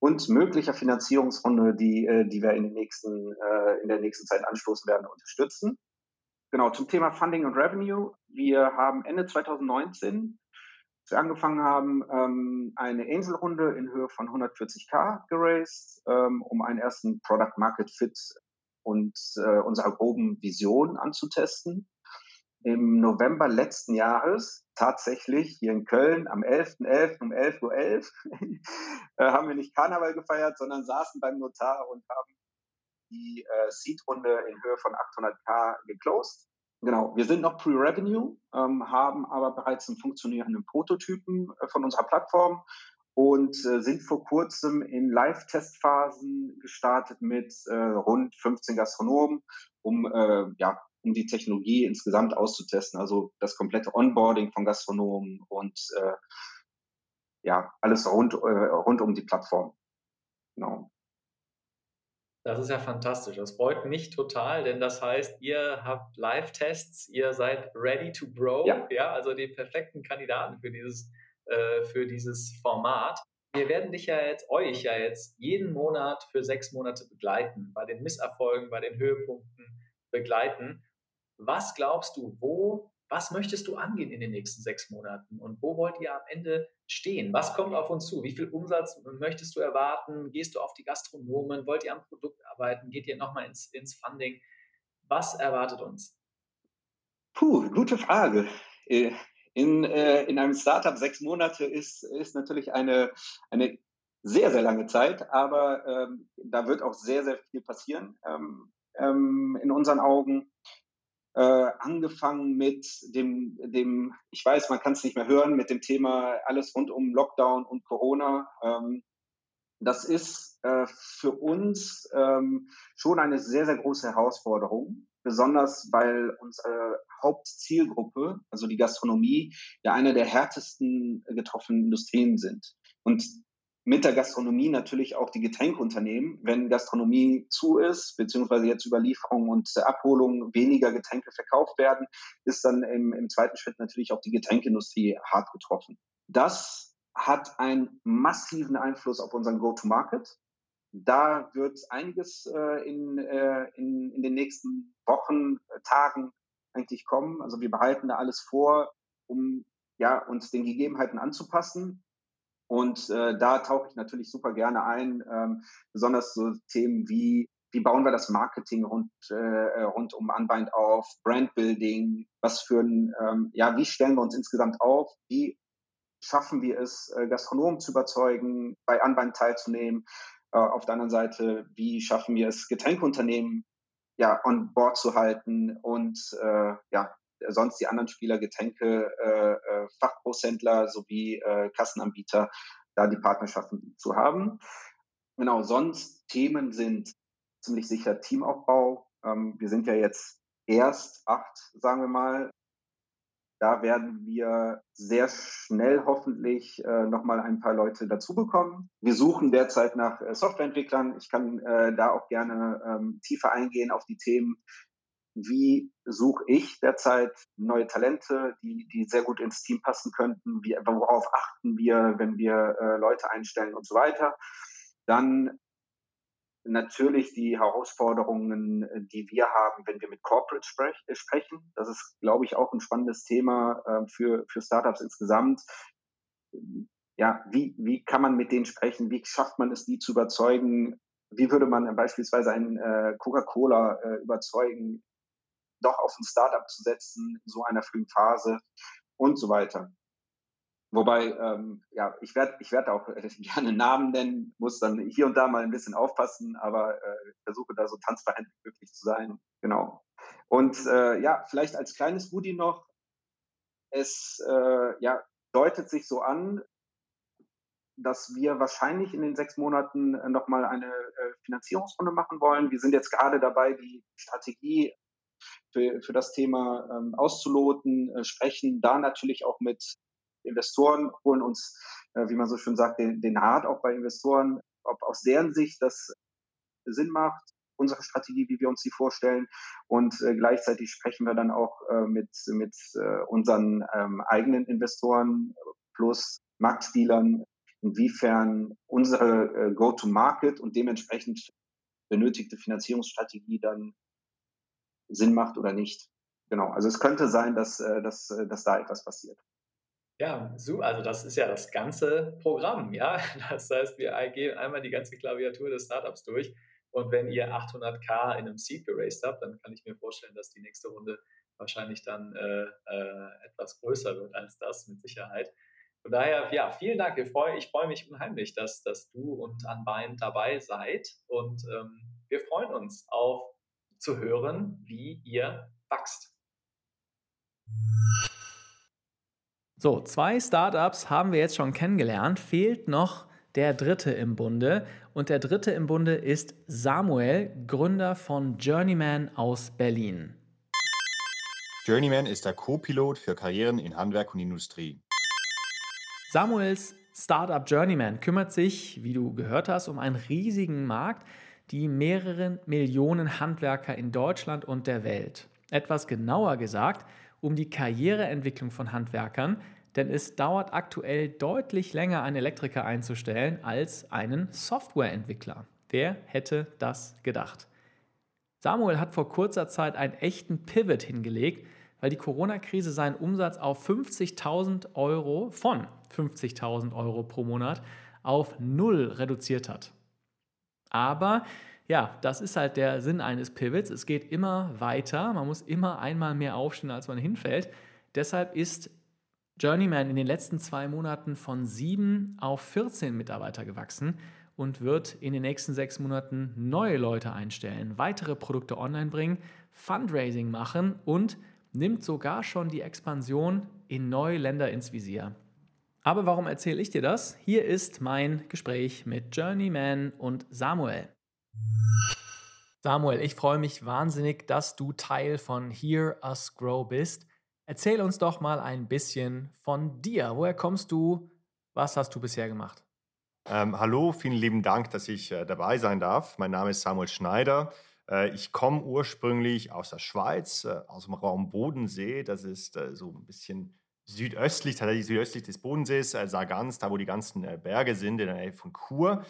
und möglicher Finanzierungsrunde, die, die wir in, den nächsten, äh, in der nächsten Zeit anstoßen werden, unterstützen. Genau, zum Thema Funding und Revenue. Wir haben Ende zwanzig neunzehn, als wir angefangen haben, ähm, eine Angel-Runde in Höhe von hundertvierzigtausend geraced, ähm, um einen ersten Product-Market-Fit und äh, unserer groben Vision anzutesten. Im November letzten Jahres, tatsächlich hier in Köln am elften elften um elf Uhr elf, haben wir nicht Karneval gefeiert, sondern saßen beim Notar und haben die äh, Seed-Runde in Höhe von achthunderttausend geclosed. Genau, wir sind noch Pre-Revenue, ähm, haben aber bereits einen funktionierenden Prototypen äh, von unserer Plattform und äh, sind vor kurzem in Live-Testphasen gestartet mit äh, rund fünfzehn Gastronomen, um äh, ja, um die Technologie insgesamt auszutesten, also das komplette Onboarding von Gastronomen und äh, ja, alles rund, äh, rund um die Plattform. Genau. Das ist ja fantastisch. Das freut mich total, denn das heißt, ihr habt Live-Tests, ihr seid ready to grow, ja, ja also die perfekten Kandidaten für dieses, äh, für dieses Format. Wir werden dich ja jetzt, euch ja jetzt jeden Monat für sechs Monate begleiten, bei den Misserfolgen, bei den Höhepunkten begleiten. Was glaubst du, wo, was möchtest du angehen in den nächsten sechs Monaten und wo wollt ihr am Ende stehen? Was kommt auf uns zu? Wie viel Umsatz möchtest du erwarten? Gehst du auf die Gastronomen? Wollt ihr am Produkt arbeiten? Geht ihr nochmal ins, ins Funding? Was erwartet uns? Puh, gute Frage. In, in einem Startup sechs Monate ist, ist natürlich eine, eine sehr, sehr lange Zeit, aber ähm, da wird auch sehr, sehr viel passieren. Ähm, ähm, in unseren Augen. Äh, angefangen mit dem, dem, ich weiß, man kann es nicht mehr hören, mit dem Thema alles rund um Lockdown und Corona. Ähm, das ist äh, für uns ähm, schon eine sehr, sehr große Herausforderung, besonders weil unsere Hauptzielgruppe, also die Gastronomie, ja eine der härtesten getroffenen Industrien sind. Und mit der Gastronomie natürlich auch die Getränkeunternehmen. Wenn Gastronomie zu ist, beziehungsweise jetzt über Lieferung und Abholung weniger Getränke verkauft werden, ist dann im, im zweiten Schritt natürlich auch die Getränkeindustrie hart getroffen. Das hat einen massiven Einfluss auf unseren Go-to-Market. Da wird einiges äh, in, äh, in, in den nächsten Wochen, Tagen eigentlich kommen. Also wir bereiten da alles vor, um ja, uns den Gegebenheiten anzupassen. Und äh, da tauche ich natürlich super gerne ein, ähm, besonders so Themen wie, wie bauen wir das Marketing rund, äh, rund um Unbind auf, Brandbuilding, was für ein, ähm, ja, wie stellen wir uns insgesamt auf, wie schaffen wir es, äh, Gastronomen zu überzeugen, bei Unbind teilzunehmen, äh, auf der anderen Seite, wie schaffen wir es, Getränkeunternehmen ja, on board zu halten und äh, ja, sonst die anderen Spieler, Getränke, äh, Fachgroßhändler sowie äh, Kassenanbieter, da die Partnerschaften zu haben. Genau, sonst Themen sind ziemlich sicher Teamaufbau. Ähm, wir sind ja jetzt erst acht, sagen wir mal. Da werden wir sehr schnell hoffentlich äh, nochmal ein paar Leute dazu bekommen. Wir suchen derzeit nach äh, Softwareentwicklern. Ich kann äh, da auch gerne ähm, tiefer eingehen auf die Themen. Wie suche ich derzeit neue Talente, die, die sehr gut ins Team passen könnten? Wie, worauf achten wir, wenn wir äh, Leute einstellen und so weiter? Dann natürlich die Herausforderungen, die wir haben, wenn wir mit Corporate sprech, sprechen. Das ist, glaube ich, auch ein spannendes Thema äh, für, für Startups insgesamt. Ja, wie, wie kann man mit denen sprechen? Wie schafft man es, die zu überzeugen? Wie würde man beispielsweise einen äh, Coca-Cola äh, überzeugen, doch auf ein Startup zu setzen, in so einer frühen Phase und so weiter. Wobei, ähm, ja, ich werde ich werd auch äh, gerne Namen nennen, muss dann hier und da mal ein bisschen aufpassen, aber äh, versuche da so transparent wie möglich zu sein. Genau. Und äh, ja, vielleicht als kleines Goodie noch, es äh, ja, deutet sich so an, dass wir wahrscheinlich in den sechs Monaten äh, nochmal eine äh, Finanzierungsrunde machen wollen. Wir sind jetzt gerade dabei, die Strategie für, für das Thema ähm, auszuloten, äh, sprechen da natürlich auch mit Investoren, holen uns, äh, wie man so schön sagt, den, den Rat auch bei Investoren, ob aus deren Sicht das Sinn macht, unsere Strategie, wie wir uns sie vorstellen. Und äh, gleichzeitig sprechen wir dann auch äh, mit, mit äh, unseren ähm, eigenen Investoren plus Marktdealern, inwiefern unsere äh, Go-to-Market und dementsprechend benötigte Finanzierungsstrategie dann Sinn macht oder nicht. Genau, also es könnte sein, dass, äh, dass, äh, dass da etwas passiert. Ja, so, also das ist ja das ganze Programm, ja. Das heißt, wir gehen einmal die ganze Klaviatur des Startups durch. Und wenn ihr achthunderttausend in einem Seed geraced habt, dann kann ich mir vorstellen, dass die nächste Runde wahrscheinlich dann äh, äh, etwas größer wird als das, mit Sicherheit. Von daher, ja, vielen Dank. Ich freue, ich freue mich unheimlich, dass, dass du und Unbind dabei seid. Und ähm, wir freuen uns auf zu hören, wie ihr wächst. So, zwei Startups haben wir jetzt schon kennengelernt. Fehlt noch der dritte im Bunde. Und der dritte im Bunde ist Samuel, Gründer von Journeyman aus Berlin. Journeyman ist der Co-Pilot für Karrieren in Handwerk und Industrie. Samuels Startup Journeyman kümmert sich, wie du gehört hast, um einen riesigen Markt, die mehreren Millionen Handwerker in Deutschland und der Welt. Etwas genauer gesagt, um die Karriereentwicklung von Handwerkern, denn es dauert aktuell deutlich länger, einen Elektriker einzustellen, als einen Softwareentwickler. Wer hätte das gedacht? Samuel hat vor kurzer Zeit einen echten Pivot hingelegt, weil die Corona-Krise seinen Umsatz auf fünfzigtausend Euro von fünfzigtausend Euro pro Monat auf null reduziert hat. Aber ja, das ist halt der Sinn eines Pivots. Es geht immer weiter. Man muss immer einmal mehr aufstehen, als man hinfällt. Deshalb ist Journeyman in den letzten zwei Monaten von sieben auf vierzehn Mitarbeiter gewachsen und wird in den nächsten sechs Monaten neue Leute einstellen, weitere Produkte online bringen, Fundraising machen und nimmt sogar schon die Expansion in neue Länder ins Visier. Aber warum erzähle ich dir das? Hier ist mein Gespräch mit Journeyman und Samuel. Samuel, ich freue mich wahnsinnig, dass du Teil von Hear Us Grow bist. Erzähl uns doch mal ein bisschen von dir. Woher kommst du? Was hast du bisher gemacht? Ähm, hallo, vielen lieben Dank, dass ich äh, dabei sein darf. Mein Name ist Samuel Schneider. Äh, ich komme ursprünglich aus der Schweiz, äh, aus dem Raum Bodensee. Das ist äh, so ein bisschen südöstlich, tatsächlich südöstlich des Bodensees, äh, Sargans, da wo die ganzen äh, Berge sind, in der Nähe von Chur.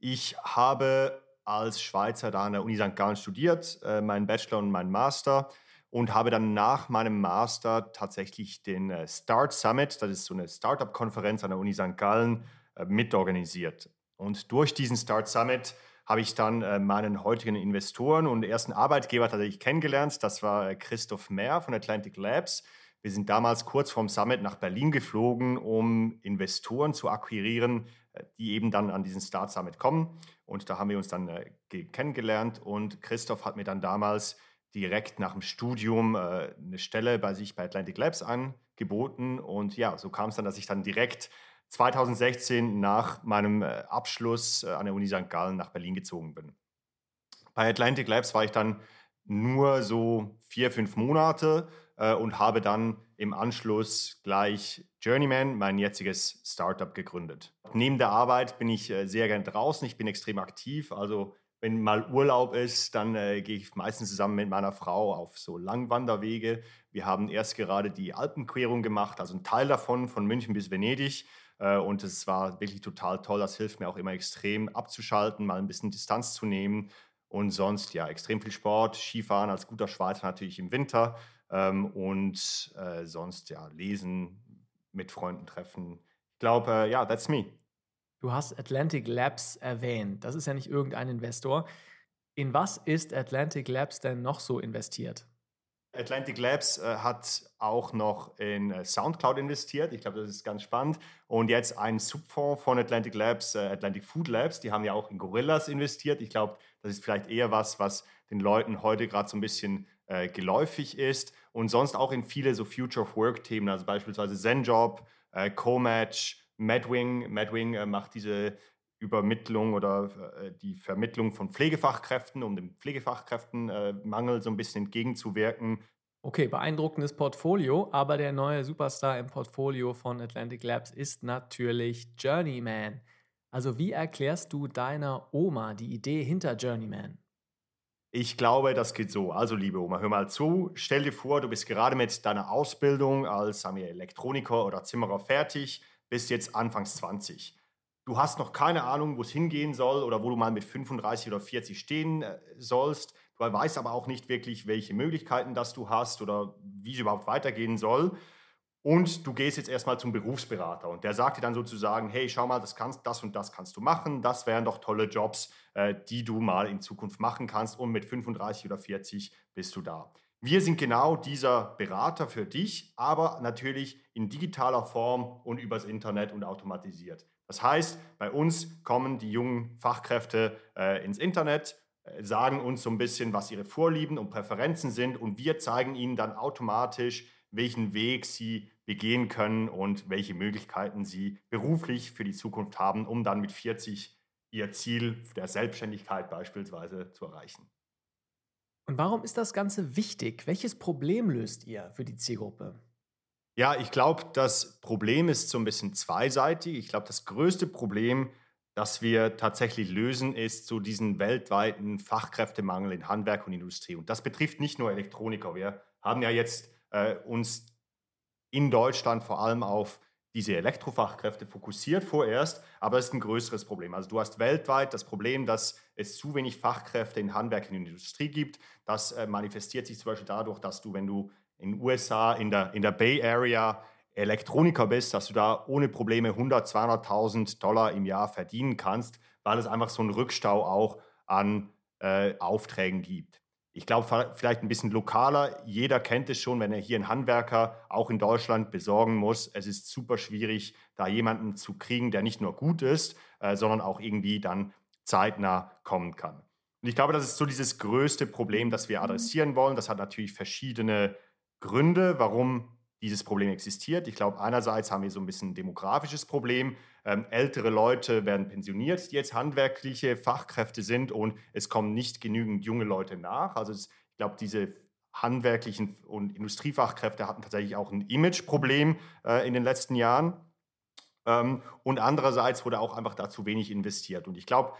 Ich habe als Schweizer da an der Uni Sankt Gallen studiert, äh, meinen Bachelor und meinen Master. Und habe dann nach meinem Master tatsächlich den Start Summit, das ist so eine Startup-Konferenz an der Uni Sankt Gallen, mitorganisiert. Und durch diesen Start Summit habe ich dann meinen heutigen Investoren und ersten Arbeitgeber tatsächlich kennengelernt. Das war Christoph Mehr von Atlantic Labs. Wir sind damals kurz vorm Summit nach Berlin geflogen, um Investoren zu akquirieren, die eben dann an diesen Start Summit kommen. Und da haben wir uns dann kennengelernt. Und Christoph hat mir dann damals direkt nach dem Studium äh, eine Stelle bei sich bei Atlantic Labs angeboten. Und ja, so kam es dann, dass ich dann direkt zweitausendsechzehn nach meinem äh, Abschluss äh, an der Uni Sankt Gallen nach Berlin gezogen bin. Bei Atlantic Labs war ich dann nur so vier, fünf Monate äh, und habe dann im Anschluss gleich Journeyman, mein jetziges Startup, gegründet. Neben der Arbeit bin ich äh, sehr gern draußen, ich bin extrem aktiv, also wenn mal Urlaub ist, dann äh, gehe ich meistens zusammen mit meiner Frau auf so Langwanderwege. Wir haben erst gerade die Alpenquerung gemacht, also einen Teil davon, von München bis Venedig. Äh, und es war wirklich total toll. Das hilft mir auch immer extrem abzuschalten, mal ein bisschen Distanz zu nehmen. Und sonst, ja, extrem viel Sport, Skifahren als guter Schweizer natürlich im Winter. Ähm, und äh, sonst, ja, lesen, mit Freunden treffen. Ich glaube, äh, ja, that's me. Du hast Atlantic Labs erwähnt. Das ist ja nicht irgendein Investor. In was ist Atlantic Labs denn noch so investiert? Atlantic Labs äh, hat auch noch in äh, SoundCloud investiert. Ich glaube, das ist ganz spannend. Und jetzt ein Subfonds von Atlantic Labs, äh, Atlantic Food Labs. Die haben ja auch in Gorillas investiert. Ich glaube, das ist vielleicht eher was, was den Leuten heute gerade so ein bisschen äh, geläufig ist. Und sonst auch in viele so Future of Work-Themen, also beispielsweise Zenjob, äh, CoMatch, MedWing. MedWing äh, macht diese Übermittlung oder die Vermittlung von Pflegefachkräften, um dem Pflegefachkräftenmangel so ein bisschen entgegenzuwirken. Okay, beeindruckendes Portfolio, aber der neue Superstar im Portfolio von Atlantic Labs ist natürlich Journeyman. Also wie erklärst du deiner Oma die Idee hinter Journeyman? Ich glaube, das geht so. Also, liebe Oma, hör mal zu. Stell dir vor, du bist gerade mit deiner Ausbildung als sagen wir, Elektroniker oder Zimmerer fertig, bist jetzt anfangs zwanzig. Du hast noch keine Ahnung, wo es hingehen soll oder wo du mal mit fünfunddreißig oder vierzig stehen sollst. Du weißt aber auch nicht wirklich, welche Möglichkeiten das du hast oder wie es überhaupt weitergehen soll. Und du gehst jetzt erstmal zum Berufsberater und der sagt dir dann sozusagen, hey, schau mal, das, kannst, das und das kannst du machen. Das wären doch tolle Jobs, die du mal in Zukunft machen kannst. Und mit fünfunddreißig oder vierzig bist du da. Wir sind genau dieser Berater für dich, aber natürlich in digitaler Form und übers Internet und automatisiert. Das heißt, bei uns kommen die jungen Fachkräfte äh, ins Internet, äh, sagen uns so ein bisschen, was ihre Vorlieben und Präferenzen sind und wir zeigen ihnen dann automatisch, welchen Weg sie begehen können und welche Möglichkeiten sie beruflich für die Zukunft haben, um dann mit vierzig ihr Ziel der Selbstständigkeit beispielsweise zu erreichen. Und warum ist das Ganze wichtig? Welches Problem löst ihr für die Zielgruppe? Ja, ich glaube, das Problem ist so ein bisschen zweiseitig. Ich glaube, das größte Problem, das wir tatsächlich lösen, ist so diesen weltweiten Fachkräftemangel in Handwerk und Industrie. Und das betrifft nicht nur Elektroniker. Wir haben ja jetzt äh, uns in Deutschland vor allem auf diese Elektrofachkräfte fokussiert vorerst, aber es ist ein größeres Problem. Also du hast weltweit das Problem, dass es zu wenig Fachkräfte in Handwerk und Industrie gibt. Das äh, manifestiert sich zum Beispiel dadurch, dass du, wenn du in den U S A, in der, in der Bay Area Elektroniker bist, dass du da ohne Probleme hundert, zweihunderttausend Dollar im Jahr verdienen kannst, weil es einfach so einen Rückstau auch an äh, Aufträgen gibt. Ich glaube, vielleicht ein bisschen lokaler, jeder kennt es schon, wenn er hier einen Handwerker auch in Deutschland besorgen muss. Es ist super schwierig, da jemanden zu kriegen, der nicht nur gut ist, äh, sondern auch irgendwie dann zeitnah kommen kann. Und ich glaube, das ist so dieses größte Problem, das wir adressieren wollen. Das hat natürlich verschiedene Gründe, warum dieses Problem existiert. Ich glaube, einerseits haben wir so ein bisschen ein demografisches Problem. Ähm, ältere Leute werden pensioniert, die jetzt handwerkliche Fachkräfte sind und es kommen nicht genügend junge Leute nach. Also es, ich glaube, diese handwerklichen und Industriefachkräfte hatten tatsächlich auch ein Imageproblem äh, in den letzten Jahren. Ähm, und andererseits wurde auch einfach da zu wenig investiert. Und ich glaube,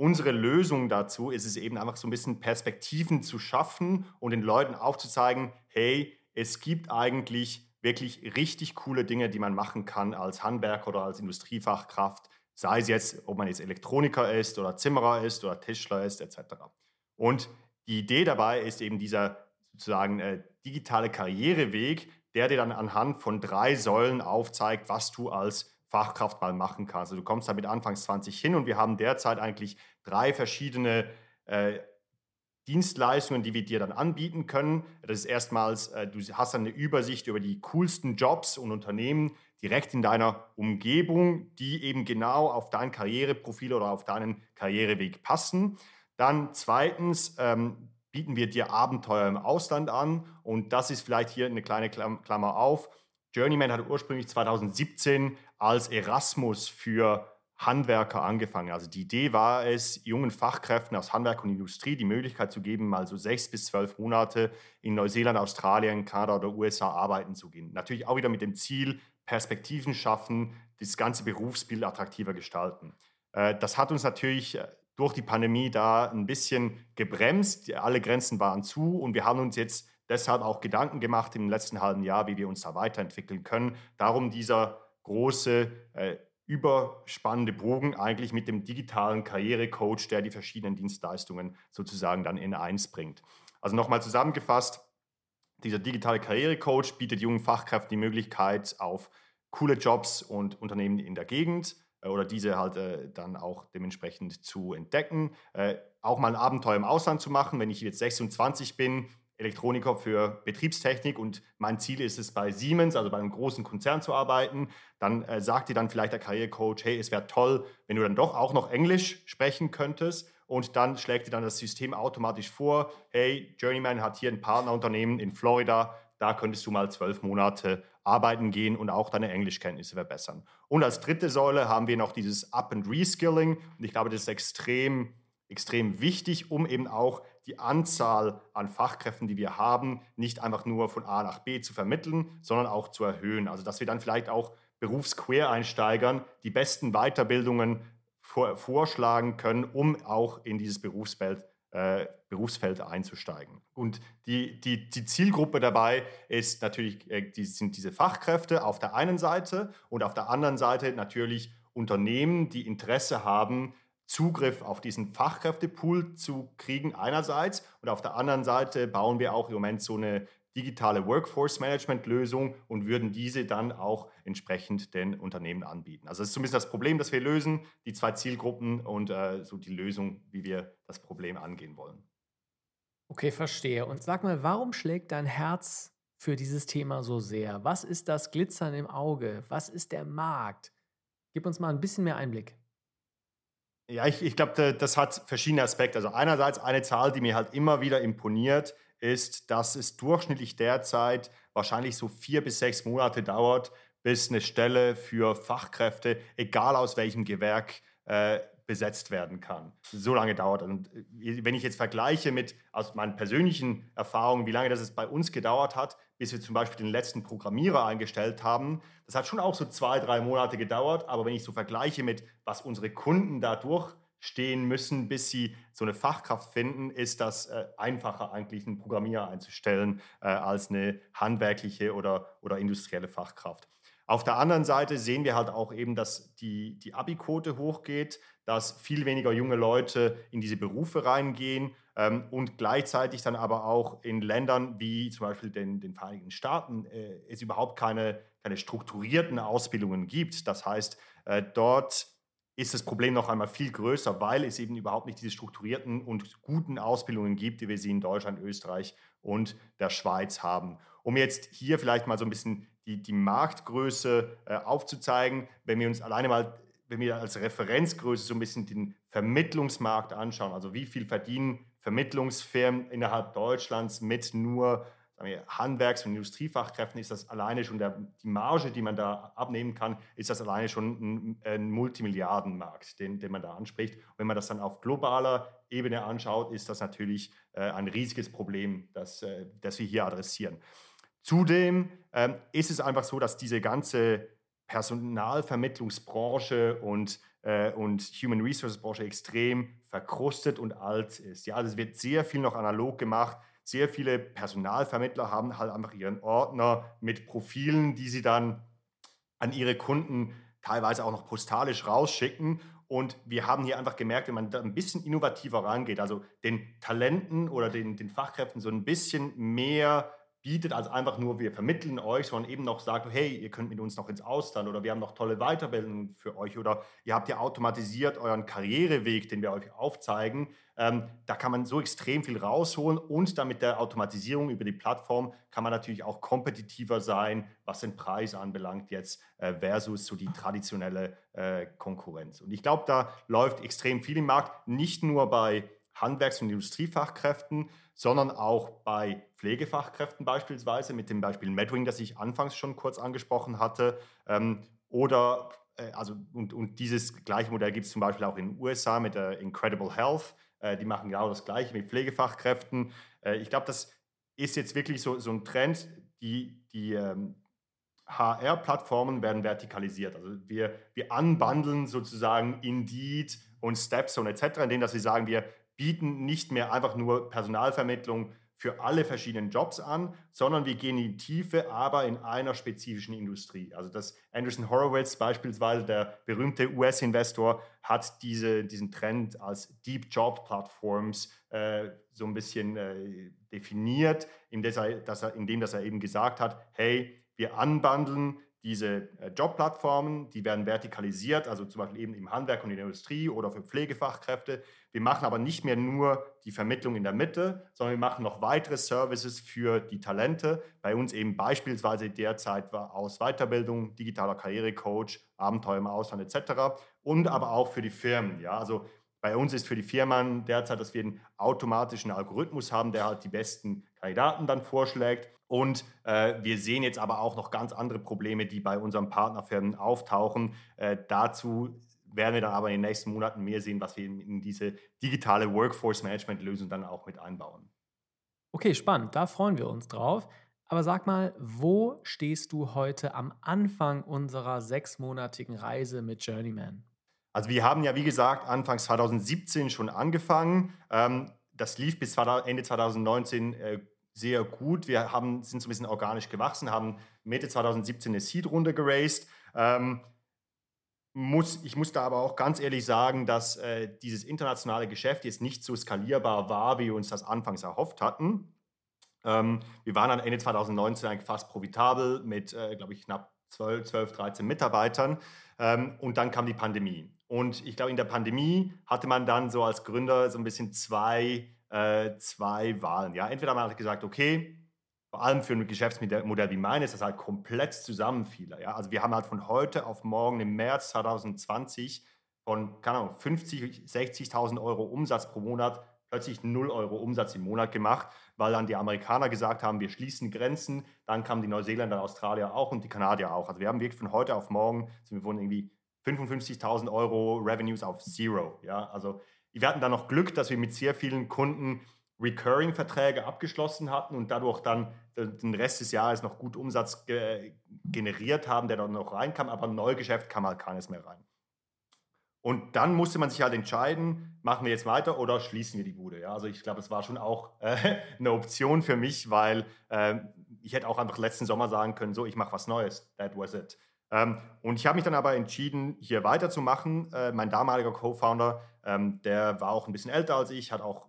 unsere Lösung dazu ist es eben einfach so ein bisschen Perspektiven zu schaffen und den Leuten aufzuzeigen, hey, es gibt eigentlich wirklich richtig coole Dinge, die man machen kann als Handwerker oder als Industriefachkraft, sei es jetzt, ob man jetzt Elektroniker ist oder Zimmerer ist oder Tischler ist et cetera. Und die Idee dabei ist eben dieser sozusagen äh, digitale Karriereweg, der dir dann anhand von drei Säulen aufzeigt, was du als Fachkraft mal machen kannst. Also du kommst damit anfangs zwanzig hin und wir haben derzeit eigentlich drei verschiedene äh, Dienstleistungen, die wir dir dann anbieten können. Das ist erstmals, äh, du hast dann eine Übersicht über die coolsten Jobs und Unternehmen direkt in deiner Umgebung, die eben genau auf dein Karriereprofil oder auf deinen Karriereweg passen. Dann zweitens ähm, bieten wir dir Abenteuer im Ausland an und das ist vielleicht hier eine kleine Klammer auf. Journeyman hat ursprünglich zweitausendsiebzehn als Erasmus für Handwerker angefangen. Also die Idee war es, jungen Fachkräften aus Handwerk und Industrie die Möglichkeit zu geben, mal so sechs bis zwölf Monate in Neuseeland, Australien, Kanada oder U S A arbeiten zu gehen. Natürlich auch wieder mit dem Ziel, Perspektiven schaffen, das ganze Berufsbild attraktiver gestalten. Das hat uns natürlich durch die Pandemie da ein bisschen gebremst. Alle Grenzen waren zu und wir haben uns jetzt deshalb auch Gedanken gemacht im letzten halben Jahr, wie wir uns da weiterentwickeln können. Darum dieser große, äh, überspannende Bogen eigentlich mit dem digitalen Karrierecoach, der die verschiedenen Dienstleistungen sozusagen dann in eins bringt. Also nochmal zusammengefasst, dieser digitale Karrierecoach bietet jungen Fachkräften die Möglichkeit auf coole Jobs und Unternehmen in der Gegend äh, oder diese halt äh, dann auch dementsprechend zu entdecken. Äh, auch mal ein Abenteuer im Ausland zu machen, wenn ich jetzt sechsundzwanzig bin, Elektroniker für Betriebstechnik und mein Ziel ist es, bei Siemens, also bei einem großen Konzern zu arbeiten, dann äh, sagt dir dann vielleicht der Karrierecoach, hey, es wäre toll, wenn du dann doch auch noch Englisch sprechen könntest und dann schlägt dir dann das System automatisch vor, hey, Journeyman hat hier ein Partnerunternehmen in Florida, da könntest du mal zwölf Monate arbeiten gehen und auch deine Englischkenntnisse verbessern. Und als dritte Säule haben wir noch dieses Up- and Reskilling und ich glaube, das ist extrem extrem wichtig, um eben auch die Anzahl an Fachkräften, die wir haben, nicht einfach nur von A nach B zu vermitteln, sondern auch zu erhöhen. Also dass wir dann vielleicht auch Berufsquereinsteigern die besten Weiterbildungen vor, vorschlagen können, um auch in dieses Berufsfeld, äh, Berufsfeld einzusteigen. Und die, die, die Zielgruppe dabei ist natürlich, äh, die, sind diese Fachkräfte auf der einen Seite und auf der anderen Seite natürlich Unternehmen, die Interesse haben, Zugriff auf diesen Fachkräftepool zu kriegen einerseits und auf der anderen Seite bauen wir auch im Moment so eine digitale Workforce-Management-Lösung und würden diese dann auch entsprechend den Unternehmen anbieten. Also das ist so ein bisschen das Problem, das wir lösen, die zwei Zielgruppen und äh, so die Lösung, wie wir das Problem angehen wollen. Okay, verstehe. Und sag mal, warum schlägt dein Herz für dieses Thema so sehr? Was ist das Glitzern im Auge? Was ist der Markt? Gib uns mal ein bisschen mehr Einblick. Ja, ich, ich glaube, das hat verschiedene Aspekte. Also einerseits eine Zahl, die mir halt immer wieder imponiert, ist, dass es durchschnittlich derzeit wahrscheinlich so vier bis sechs Monate dauert, bis eine Stelle für Fachkräfte, egal aus welchem Gewerk, äh, besetzt werden kann. So lange dauert. Und wenn ich jetzt vergleiche mit aus meinen persönlichen Erfahrungen, wie lange das es bei uns gedauert hat, bis wir zum Beispiel den letzten Programmierer eingestellt haben. Das hat schon auch so zwei, drei Monate gedauert. Aber wenn ich so vergleiche mit, was unsere Kunden da durchstehen müssen, bis sie so eine Fachkraft finden, ist das äh, einfacher, eigentlich einen Programmierer einzustellen, äh, als eine handwerkliche oder, oder industrielle Fachkraft. Auf der anderen Seite sehen wir halt auch eben, dass die, die Abi-Quote hochgeht, dass viel weniger junge Leute in diese Berufe reingehen ähm, und gleichzeitig dann aber auch in Ländern wie zum Beispiel den, den Vereinigten Staaten äh, es überhaupt keine, keine strukturierten Ausbildungen gibt. Das heißt, äh, dort ist das Problem noch einmal viel größer, weil es eben überhaupt nicht diese strukturierten und guten Ausbildungen gibt, die wir sie in Deutschland, Österreich und der Schweiz haben. Um jetzt hier vielleicht mal so ein bisschen die, die Marktgröße äh, aufzuzeigen, wenn wir uns alleine mal wenn wir als Referenzgröße so ein bisschen den Vermittlungsmarkt anschauen, also wie viel verdienen Vermittlungsfirmen innerhalb Deutschlands mit nur sagen wir, Handwerks- und Industriefachkräften, ist das alleine schon der, die Marge, die man da abnehmen kann, ist das alleine schon ein, ein Multimilliardenmarkt, den, den man da anspricht. Und wenn man das dann auf globaler Ebene anschaut, ist das natürlich äh, ein riesiges Problem, das, äh, das wir hier adressieren. Zudem ähm, ist es einfach so, dass diese ganze Personalvermittlungsbranche und, äh, und Human Resources Branche extrem verkrustet und alt ist. Ja, also es wird sehr viel noch analog gemacht. Sehr viele Personalvermittler haben halt einfach ihren Ordner mit Profilen, die sie dann an ihre Kunden teilweise auch noch postalisch rausschicken. Und wir haben hier einfach gemerkt, wenn man da ein bisschen innovativer rangeht, also den Talenten oder den, den Fachkräften so ein bisschen mehr bietet als einfach nur, wir vermitteln euch, sondern eben noch sagt, hey, ihr könnt mit uns noch ins Ausland oder wir haben noch tolle Weiterbildungen für euch oder ihr habt ja automatisiert euren Karriereweg, den wir euch aufzeigen. Ähm, da kann man so extrem viel rausholen und dann mit der Automatisierung über die Plattform kann man natürlich auch kompetitiver sein, was den Preis anbelangt jetzt äh, versus so die traditionelle äh, Konkurrenz. Und ich glaube, da läuft extrem viel im Markt, nicht nur bei Handwerks- und Industriefachkräften, sondern auch bei Pflegefachkräften beispielsweise, mit dem Beispiel MedWing, das ich anfangs schon kurz angesprochen hatte. Ähm, oder, äh, also, und, und dieses gleiche Modell gibt es zum Beispiel auch in den U S A mit der Incredible Health. Äh, die machen genau das Gleiche mit Pflegefachkräften. Äh, ich glaube, das ist jetzt wirklich so, so ein Trend, die, die ähm, H R-Plattformen werden vertikalisiert. Also wir, wir unbundeln sozusagen Indeed und Stepstone et cetera, indem dass wir sagen, wir bieten nicht mehr einfach nur Personalvermittlung für alle verschiedenen Jobs an, sondern wir gehen in die Tiefe, aber in einer spezifischen Industrie. Also das Andersen Horowitz beispielsweise, der berühmte U S-Investor, hat diese, diesen Trend als Deep Job Platforms äh, so ein bisschen äh, definiert, indem, dass er, indem dass er eben gesagt hat, hey, wir unbundeln diese Jobplattformen, die werden vertikalisiert, also zum Beispiel eben im Handwerk und in der Industrie oder für Pflegefachkräfte. Wir machen aber nicht mehr nur die Vermittlung in der Mitte, sondern wir machen noch weitere Services für die Talente. Bei uns eben beispielsweise derzeit aus Weiterbildung, digitaler Karrierecoach, Abenteuer im Ausland et cetera. Und aber auch für die Firmen. Ja, also bei uns ist für die Firmen derzeit, dass wir einen automatischen Algorithmus haben, der halt die besten Kandidaten dann vorschlägt. Und äh, wir sehen jetzt aber auch noch ganz andere Probleme, die bei unseren Partnerfirmen auftauchen. Äh, dazu werden wir dann aber in den nächsten Monaten mehr sehen, was wir in, in diese digitale Workforce-Management-Lösung dann auch mit einbauen. Okay, spannend. Da freuen wir uns drauf. Aber sag mal, wo stehst du heute am Anfang unserer sechsmonatigen Reise mit Journeyman? Also wir haben ja, wie gesagt, Anfang zwanzig siebzehn schon angefangen. Ähm, das lief bis Ende zwanzig neunzehn äh, sehr gut. Wir haben, sind so ein bisschen organisch gewachsen, haben Mitte zwanzig siebzehn eine Seed-Runde geraced. Ähm, muss, ich muss da aber auch ganz ehrlich sagen, dass äh, dieses internationale Geschäft jetzt nicht so skalierbar war, wie wir uns das anfangs erhofft hatten. Ähm, wir waren dann Ende zwanzig neunzehn eigentlich fast profitabel mit, äh, glaube ich, knapp zwölf, dreizehn Mitarbeitern. Ähm, und dann kam die Pandemie. Und ich glaube, in der Pandemie hatte man dann so als Gründer so ein bisschen zwei zwei Wahlen. Ja, entweder man hat gesagt, okay, vor allem für ein Geschäftsmodell wie meines, das halt komplett zusammenfiel. Ja, also wir haben halt von heute auf morgen im März zwanzig zwanzig von, keine Ahnung, fünfzigtausend, sechzigtausend Euro Umsatz pro Monat plötzlich null Euro Umsatz im Monat gemacht, weil dann die Amerikaner gesagt haben, wir schließen Grenzen. Dann kamen die Neuseeländer, Australier auch und die Kanadier auch. Also wir haben wirklich von heute auf morgen, also wir wurden irgendwie fünfundfünfzigtausend Euro Revenues auf Zero. Ja, also wir hatten dann noch Glück, dass wir mit sehr vielen Kunden Recurring-Verträge abgeschlossen hatten und dadurch dann den Rest des Jahres noch gut Umsatz ge- generiert haben, der dann noch reinkam, aber Neugeschäft kam halt keines mehr rein. Und dann musste man sich halt entscheiden, machen wir jetzt weiter oder schließen wir die Bude. Ja? Also ich glaube, es war schon auch äh, eine Option für mich, weil äh, ich hätte auch einfach letzten Sommer sagen können, so, ich mache was Neues, that was it. Ähm, und ich habe mich dann aber entschieden, hier weiterzumachen. Äh, mein damaliger Co-Founder, ähm, der war auch ein bisschen älter als ich, hat auch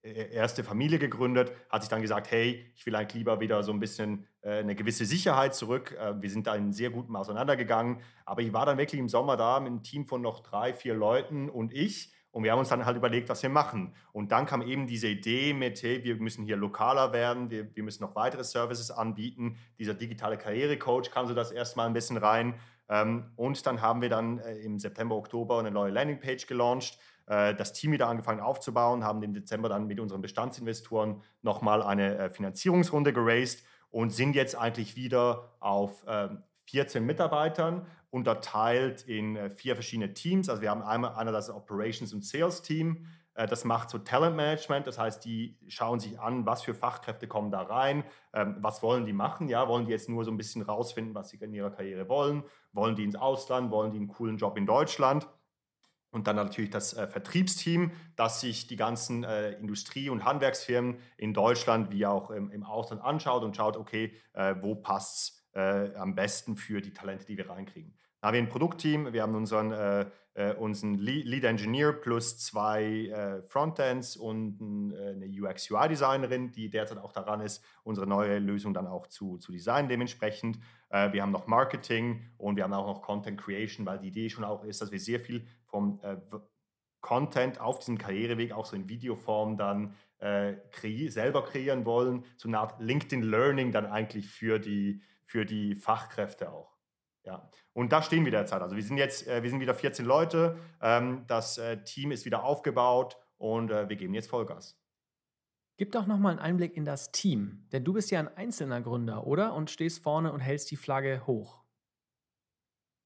erste Familie gegründet, hat sich dann gesagt, hey, ich will eigentlich lieber wieder so ein bisschen äh, eine gewisse Sicherheit zurück. Äh, wir sind da in sehr gutem auseinandergegangen. Aber ich war dann wirklich im Sommer da mit einem Team von noch drei, vier Leuten und ich. Und wir haben uns dann halt überlegt, was wir machen. Und dann kam eben diese Idee mit, hey, wir müssen hier lokaler werden, wir, wir müssen noch weitere Services anbieten. Dieser digitale Karrierecoach kam so das erste Mal ein bisschen rein. Und dann haben wir dann im September, Oktober eine neue Landingpage gelauncht, das Team wieder angefangen aufzubauen, haben im Dezember dann mit unseren Bestandsinvestoren nochmal eine Finanzierungsrunde geraced und sind jetzt eigentlich wieder auf vierzehn Mitarbeitern, unterteilt in vier verschiedene Teams. Also wir haben einmal, einmal das Operations- und Sales-Team. Das macht so Talent-Management. Das heißt, die schauen sich an, was für Fachkräfte kommen da rein, was wollen die machen. Ja, wollen die jetzt nur so ein bisschen rausfinden, was sie in ihrer Karriere wollen? Wollen die ins Ausland? Wollen die einen coolen Job in Deutschland? Und dann natürlich das äh, Vertriebsteam, das sich die ganzen äh, Industrie- und Handwerksfirmen in Deutschland wie auch im, im Ausland anschaut und schaut, okay, äh, wo passt es Äh, am besten für die Talente, die wir reinkriegen. Da haben wir ein Produktteam, wir haben unseren, äh, äh, unseren Lead Engineer plus zwei äh, Frontends und äh, eine U X U I-Designerin, die derzeit auch daran ist, unsere neue Lösung dann auch zu, zu designen dementsprechend. Äh, wir haben noch Marketing und wir haben auch noch Content Creation, weil die Idee schon auch ist, dass wir sehr viel vom äh, Content auf diesem Karriereweg auch so in Videoform dann äh, kre- selber kreieren wollen, so eine Art LinkedIn Learning dann eigentlich für die für die Fachkräfte auch. Ja. Und da stehen wir derzeit. Also wir sind jetzt, wir sind wieder vierzehn Leute, das Team ist wieder aufgebaut und wir geben jetzt Vollgas. Gib doch nochmal einen Einblick in das Team, denn du bist ja ein einzelner Gründer, oder? Und stehst vorne und hältst die Flagge hoch.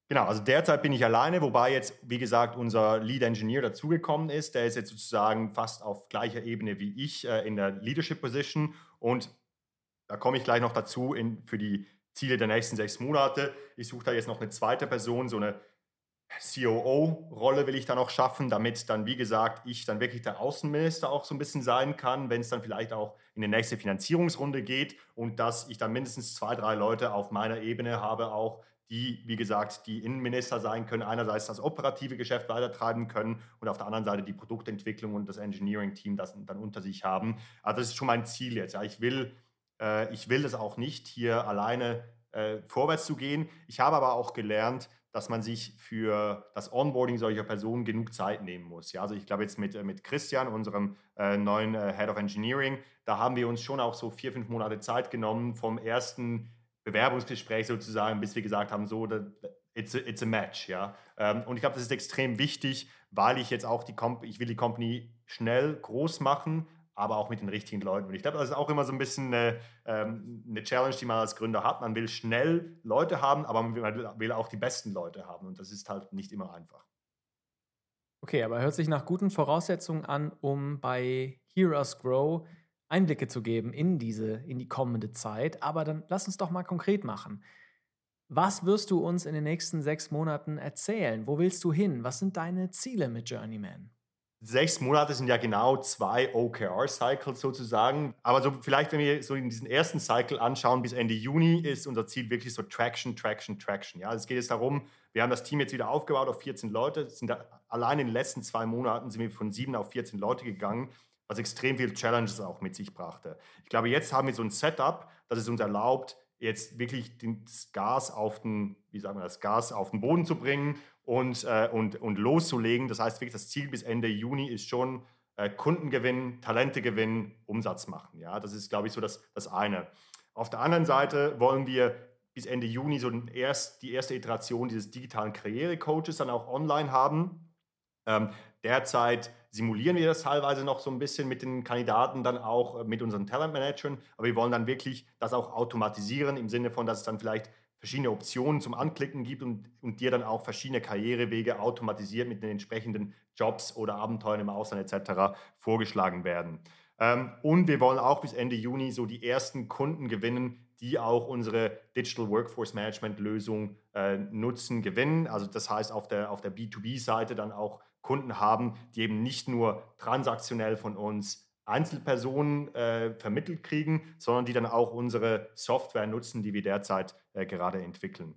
Genau, also derzeit bin ich alleine, wobei jetzt, wie gesagt, unser Lead Engineer dazugekommen ist. Der ist jetzt sozusagen fast auf gleicher Ebene wie ich in der Leadership Position und da komme ich gleich noch dazu in, für die Ziele der nächsten sechs Monate. Ich suche da jetzt noch eine zweite Person, so eine C O O-Rolle will ich da noch schaffen, damit dann, wie gesagt, ich dann wirklich der Außenminister auch so ein bisschen sein kann, wenn es dann vielleicht auch in die nächste Finanzierungsrunde geht und dass ich dann mindestens zwei, drei Leute auf meiner Ebene habe auch, die, wie gesagt, die Innenminister sein können, einerseits das operative Geschäft weitertreiben können und auf der anderen Seite die Produktentwicklung und das Engineering-Team das dann unter sich haben. Also das ist schon mein Ziel jetzt. Ja. Ich will... Ich will das auch nicht hier alleine äh, vorwärts zu gehen. Ich habe aber auch gelernt, dass man sich für das Onboarding solcher Personen genug Zeit nehmen muss. Ja, also ich glaube jetzt mit, mit Christian, unserem äh, neuen äh, Head of Engineering, da haben wir uns schon auch so vier, fünf Monate Zeit genommen vom ersten Bewerbungsgespräch sozusagen, bis wir gesagt haben, so, da, it's, a, it's a match. Ja? Ähm, und ich glaube, das ist extrem wichtig, weil ich jetzt auch die, Comp- ich will die Company schnell groß machen, aber auch mit den richtigen Leuten. Und ich glaube, das ist auch immer so ein bisschen eine, ähm, eine Challenge, die man als Gründer hat. Man will schnell Leute haben, aber man will, will auch die besten Leute haben. Und das ist halt nicht immer einfach. Okay, aber hört sich nach guten Voraussetzungen an, um bei Hear Us Grow Einblicke zu geben in diese, in die kommende Zeit. Aber dann lass uns doch mal konkret machen. Was wirst du uns in den nächsten sechs Monaten erzählen? Wo willst du hin? Was sind deine Ziele mit Journeyman? Sechs Monate sind ja genau zwei O K R-Cycles sozusagen. Aber so vielleicht, wenn wir so in diesen ersten Cycle anschauen, bis Ende Juni ist unser Ziel wirklich so Traction, Traction, Traction. Ja, also es geht jetzt darum, wir haben das Team jetzt wieder aufgebaut auf vierzehn Leute. Sind da, allein in den letzten zwei Monaten sind wir von sieben auf vierzehn Leute gegangen, was extrem viele Challenges auch mit sich brachte. Ich glaube, jetzt haben wir so ein Setup, das es uns erlaubt, jetzt wirklich das Gas auf den, wie sagen wir das, Gas auf den Boden zu bringen und, äh, und, und loszulegen. Das heißt wirklich, das Ziel bis Ende Juni ist schon äh, Kunden gewinnen, Talente gewinnen, Umsatz machen. Ja, das ist, glaube ich, so das, das eine. Auf der anderen Seite wollen wir bis Ende Juni so den erst, die erste Iteration dieses digitalen Karrierecoaches dann auch online haben. Ähm, derzeit simulieren wir das teilweise noch so ein bisschen mit den Kandidaten, dann auch mit unseren Talentmanagern. Aber wir wollen dann wirklich das auch automatisieren im Sinne von, dass es dann vielleicht verschiedene Optionen zum Anklicken gibt und, und dir dann auch verschiedene Karrierewege automatisiert mit den entsprechenden Jobs oder Abenteuern im Ausland et cetera vorgeschlagen werden. Ähm, und wir wollen auch bis Ende Juni so die ersten Kunden gewinnen, die auch unsere Digital Workforce Management Lösung äh, nutzen, gewinnen. Also das heißt auf der, auf der B zwei B Seite dann auch Kunden haben, die eben nicht nur transaktionell von uns Einzelpersonen äh, vermittelt kriegen, sondern die dann auch unsere Software nutzen, die wir derzeit äh, gerade entwickeln.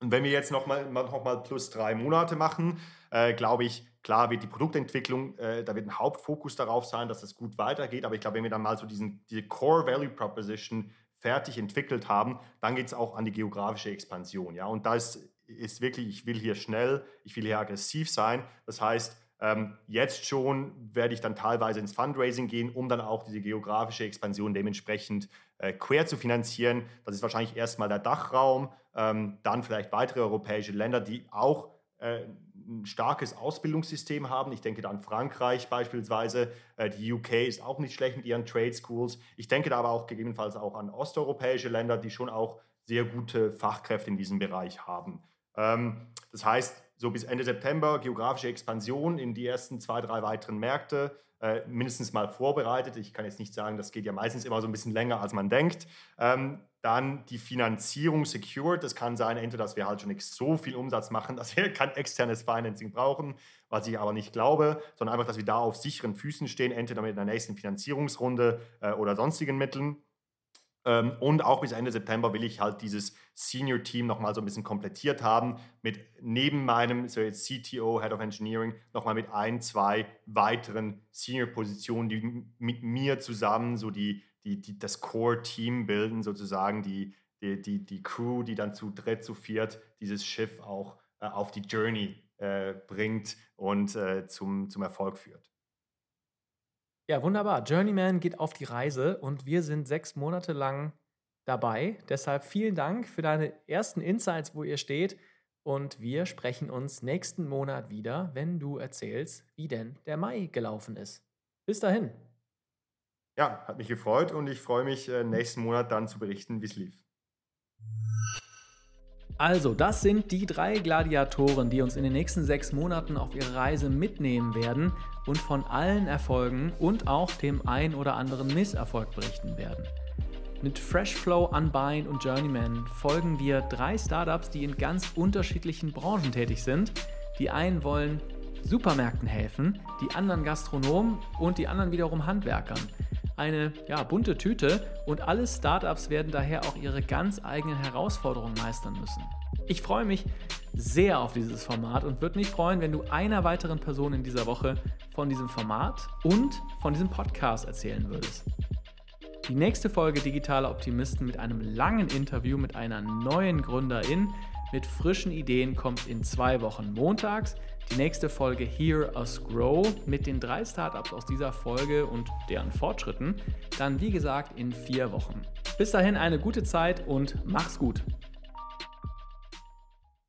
Und wenn wir jetzt nochmal noch mal plus drei Monate machen, äh, glaube ich, klar wird die Produktentwicklung, äh, da wird ein Hauptfokus darauf sein, dass das gut weitergeht. Aber ich glaube, wenn wir dann mal so diesen, diese Core Value Proposition fertig entwickelt haben, dann geht es auch an die geografische Expansion. Ja? Und da ist ist wirklich, ich will hier schnell, ich will hier aggressiv sein. Das heißt, ähm, jetzt schon werde ich dann teilweise ins Fundraising gehen, um dann auch diese geografische Expansion dementsprechend äh, quer zu finanzieren. Das ist wahrscheinlich erstmal der Dachraum, ähm, dann vielleicht weitere europäische Länder, die auch äh, ein starkes Ausbildungssystem haben. Ich denke da an Frankreich beispielsweise. Äh, die U K ist auch nicht schlecht mit ihren Trade Schools. Ich denke da aber auch gegebenenfalls auch an osteuropäische Länder, die schon auch sehr gute Fachkräfte in diesem Bereich haben. Das heißt, so bis Ende September geografische Expansion in die ersten zwei, drei weiteren Märkte, äh, mindestens mal vorbereitet. Ich kann jetzt nicht sagen, das geht ja meistens immer so ein bisschen länger, als man denkt. Ähm, dann die Finanzierung secured. Das kann sein, entweder, dass wir halt schon so viel Umsatz machen, dass wir kein externes Financing brauchen, was ich aber nicht glaube, sondern einfach, dass wir da auf sicheren Füßen stehen, entweder mit einer nächsten Finanzierungsrunde äh, oder sonstigen Mitteln. Und auch bis Ende September will ich halt dieses Senior-Team nochmal so ein bisschen komplettiert haben, mit neben meinem so jetzt C T O, Head of Engineering, nochmal mit ein, zwei weiteren Senior-Positionen, die mit mir zusammen so die, die, die, das Core-Team bilden, sozusagen die, die, die, die Crew, die dann zu dritt, zu viert dieses Schiff auch äh, auf die Journey äh, bringt und äh, zum, zum Erfolg führt. Ja, wunderbar. Journeyman geht auf die Reise und wir sind sechs Monate lang dabei. Deshalb vielen Dank für deine ersten Insights, wo ihr steht. Und wir sprechen uns nächsten Monat wieder, wenn du erzählst, wie denn der Mai gelaufen ist. Bis dahin. Ja, hat mich gefreut und ich freue mich, nächsten Monat dann zu berichten, wie es lief. Also, das sind die drei Gladiatoren, die uns in den nächsten sechs Monaten auf ihre Reise mitnehmen werden und von allen Erfolgen und auch dem ein oder anderen Misserfolg berichten werden. Mit Freshflow, Unbind und Journeyman folgen wir drei Startups, die in ganz unterschiedlichen Branchen tätig sind. Die einen wollen Supermärkten helfen, die anderen Gastronomen und die anderen wiederum Handwerkern. Eine ja, bunte Tüte und alle Startups werden daher auch ihre ganz eigenen Herausforderungen meistern müssen. Ich freue mich sehr auf dieses Format und würde mich freuen, wenn du einer weiteren Person in dieser Woche von diesem Format und von diesem Podcast erzählen würdest. Die nächste Folge Digitale Optimisten mit einem langen Interview mit einer neuen Gründerin mit frischen Ideen kommt in zwei Wochen montags. Die nächste Folge Hear Us Grow mit den drei Startups aus dieser Folge und deren Fortschritten. Dann wie gesagt in vier Wochen. Bis dahin eine gute Zeit und mach's gut.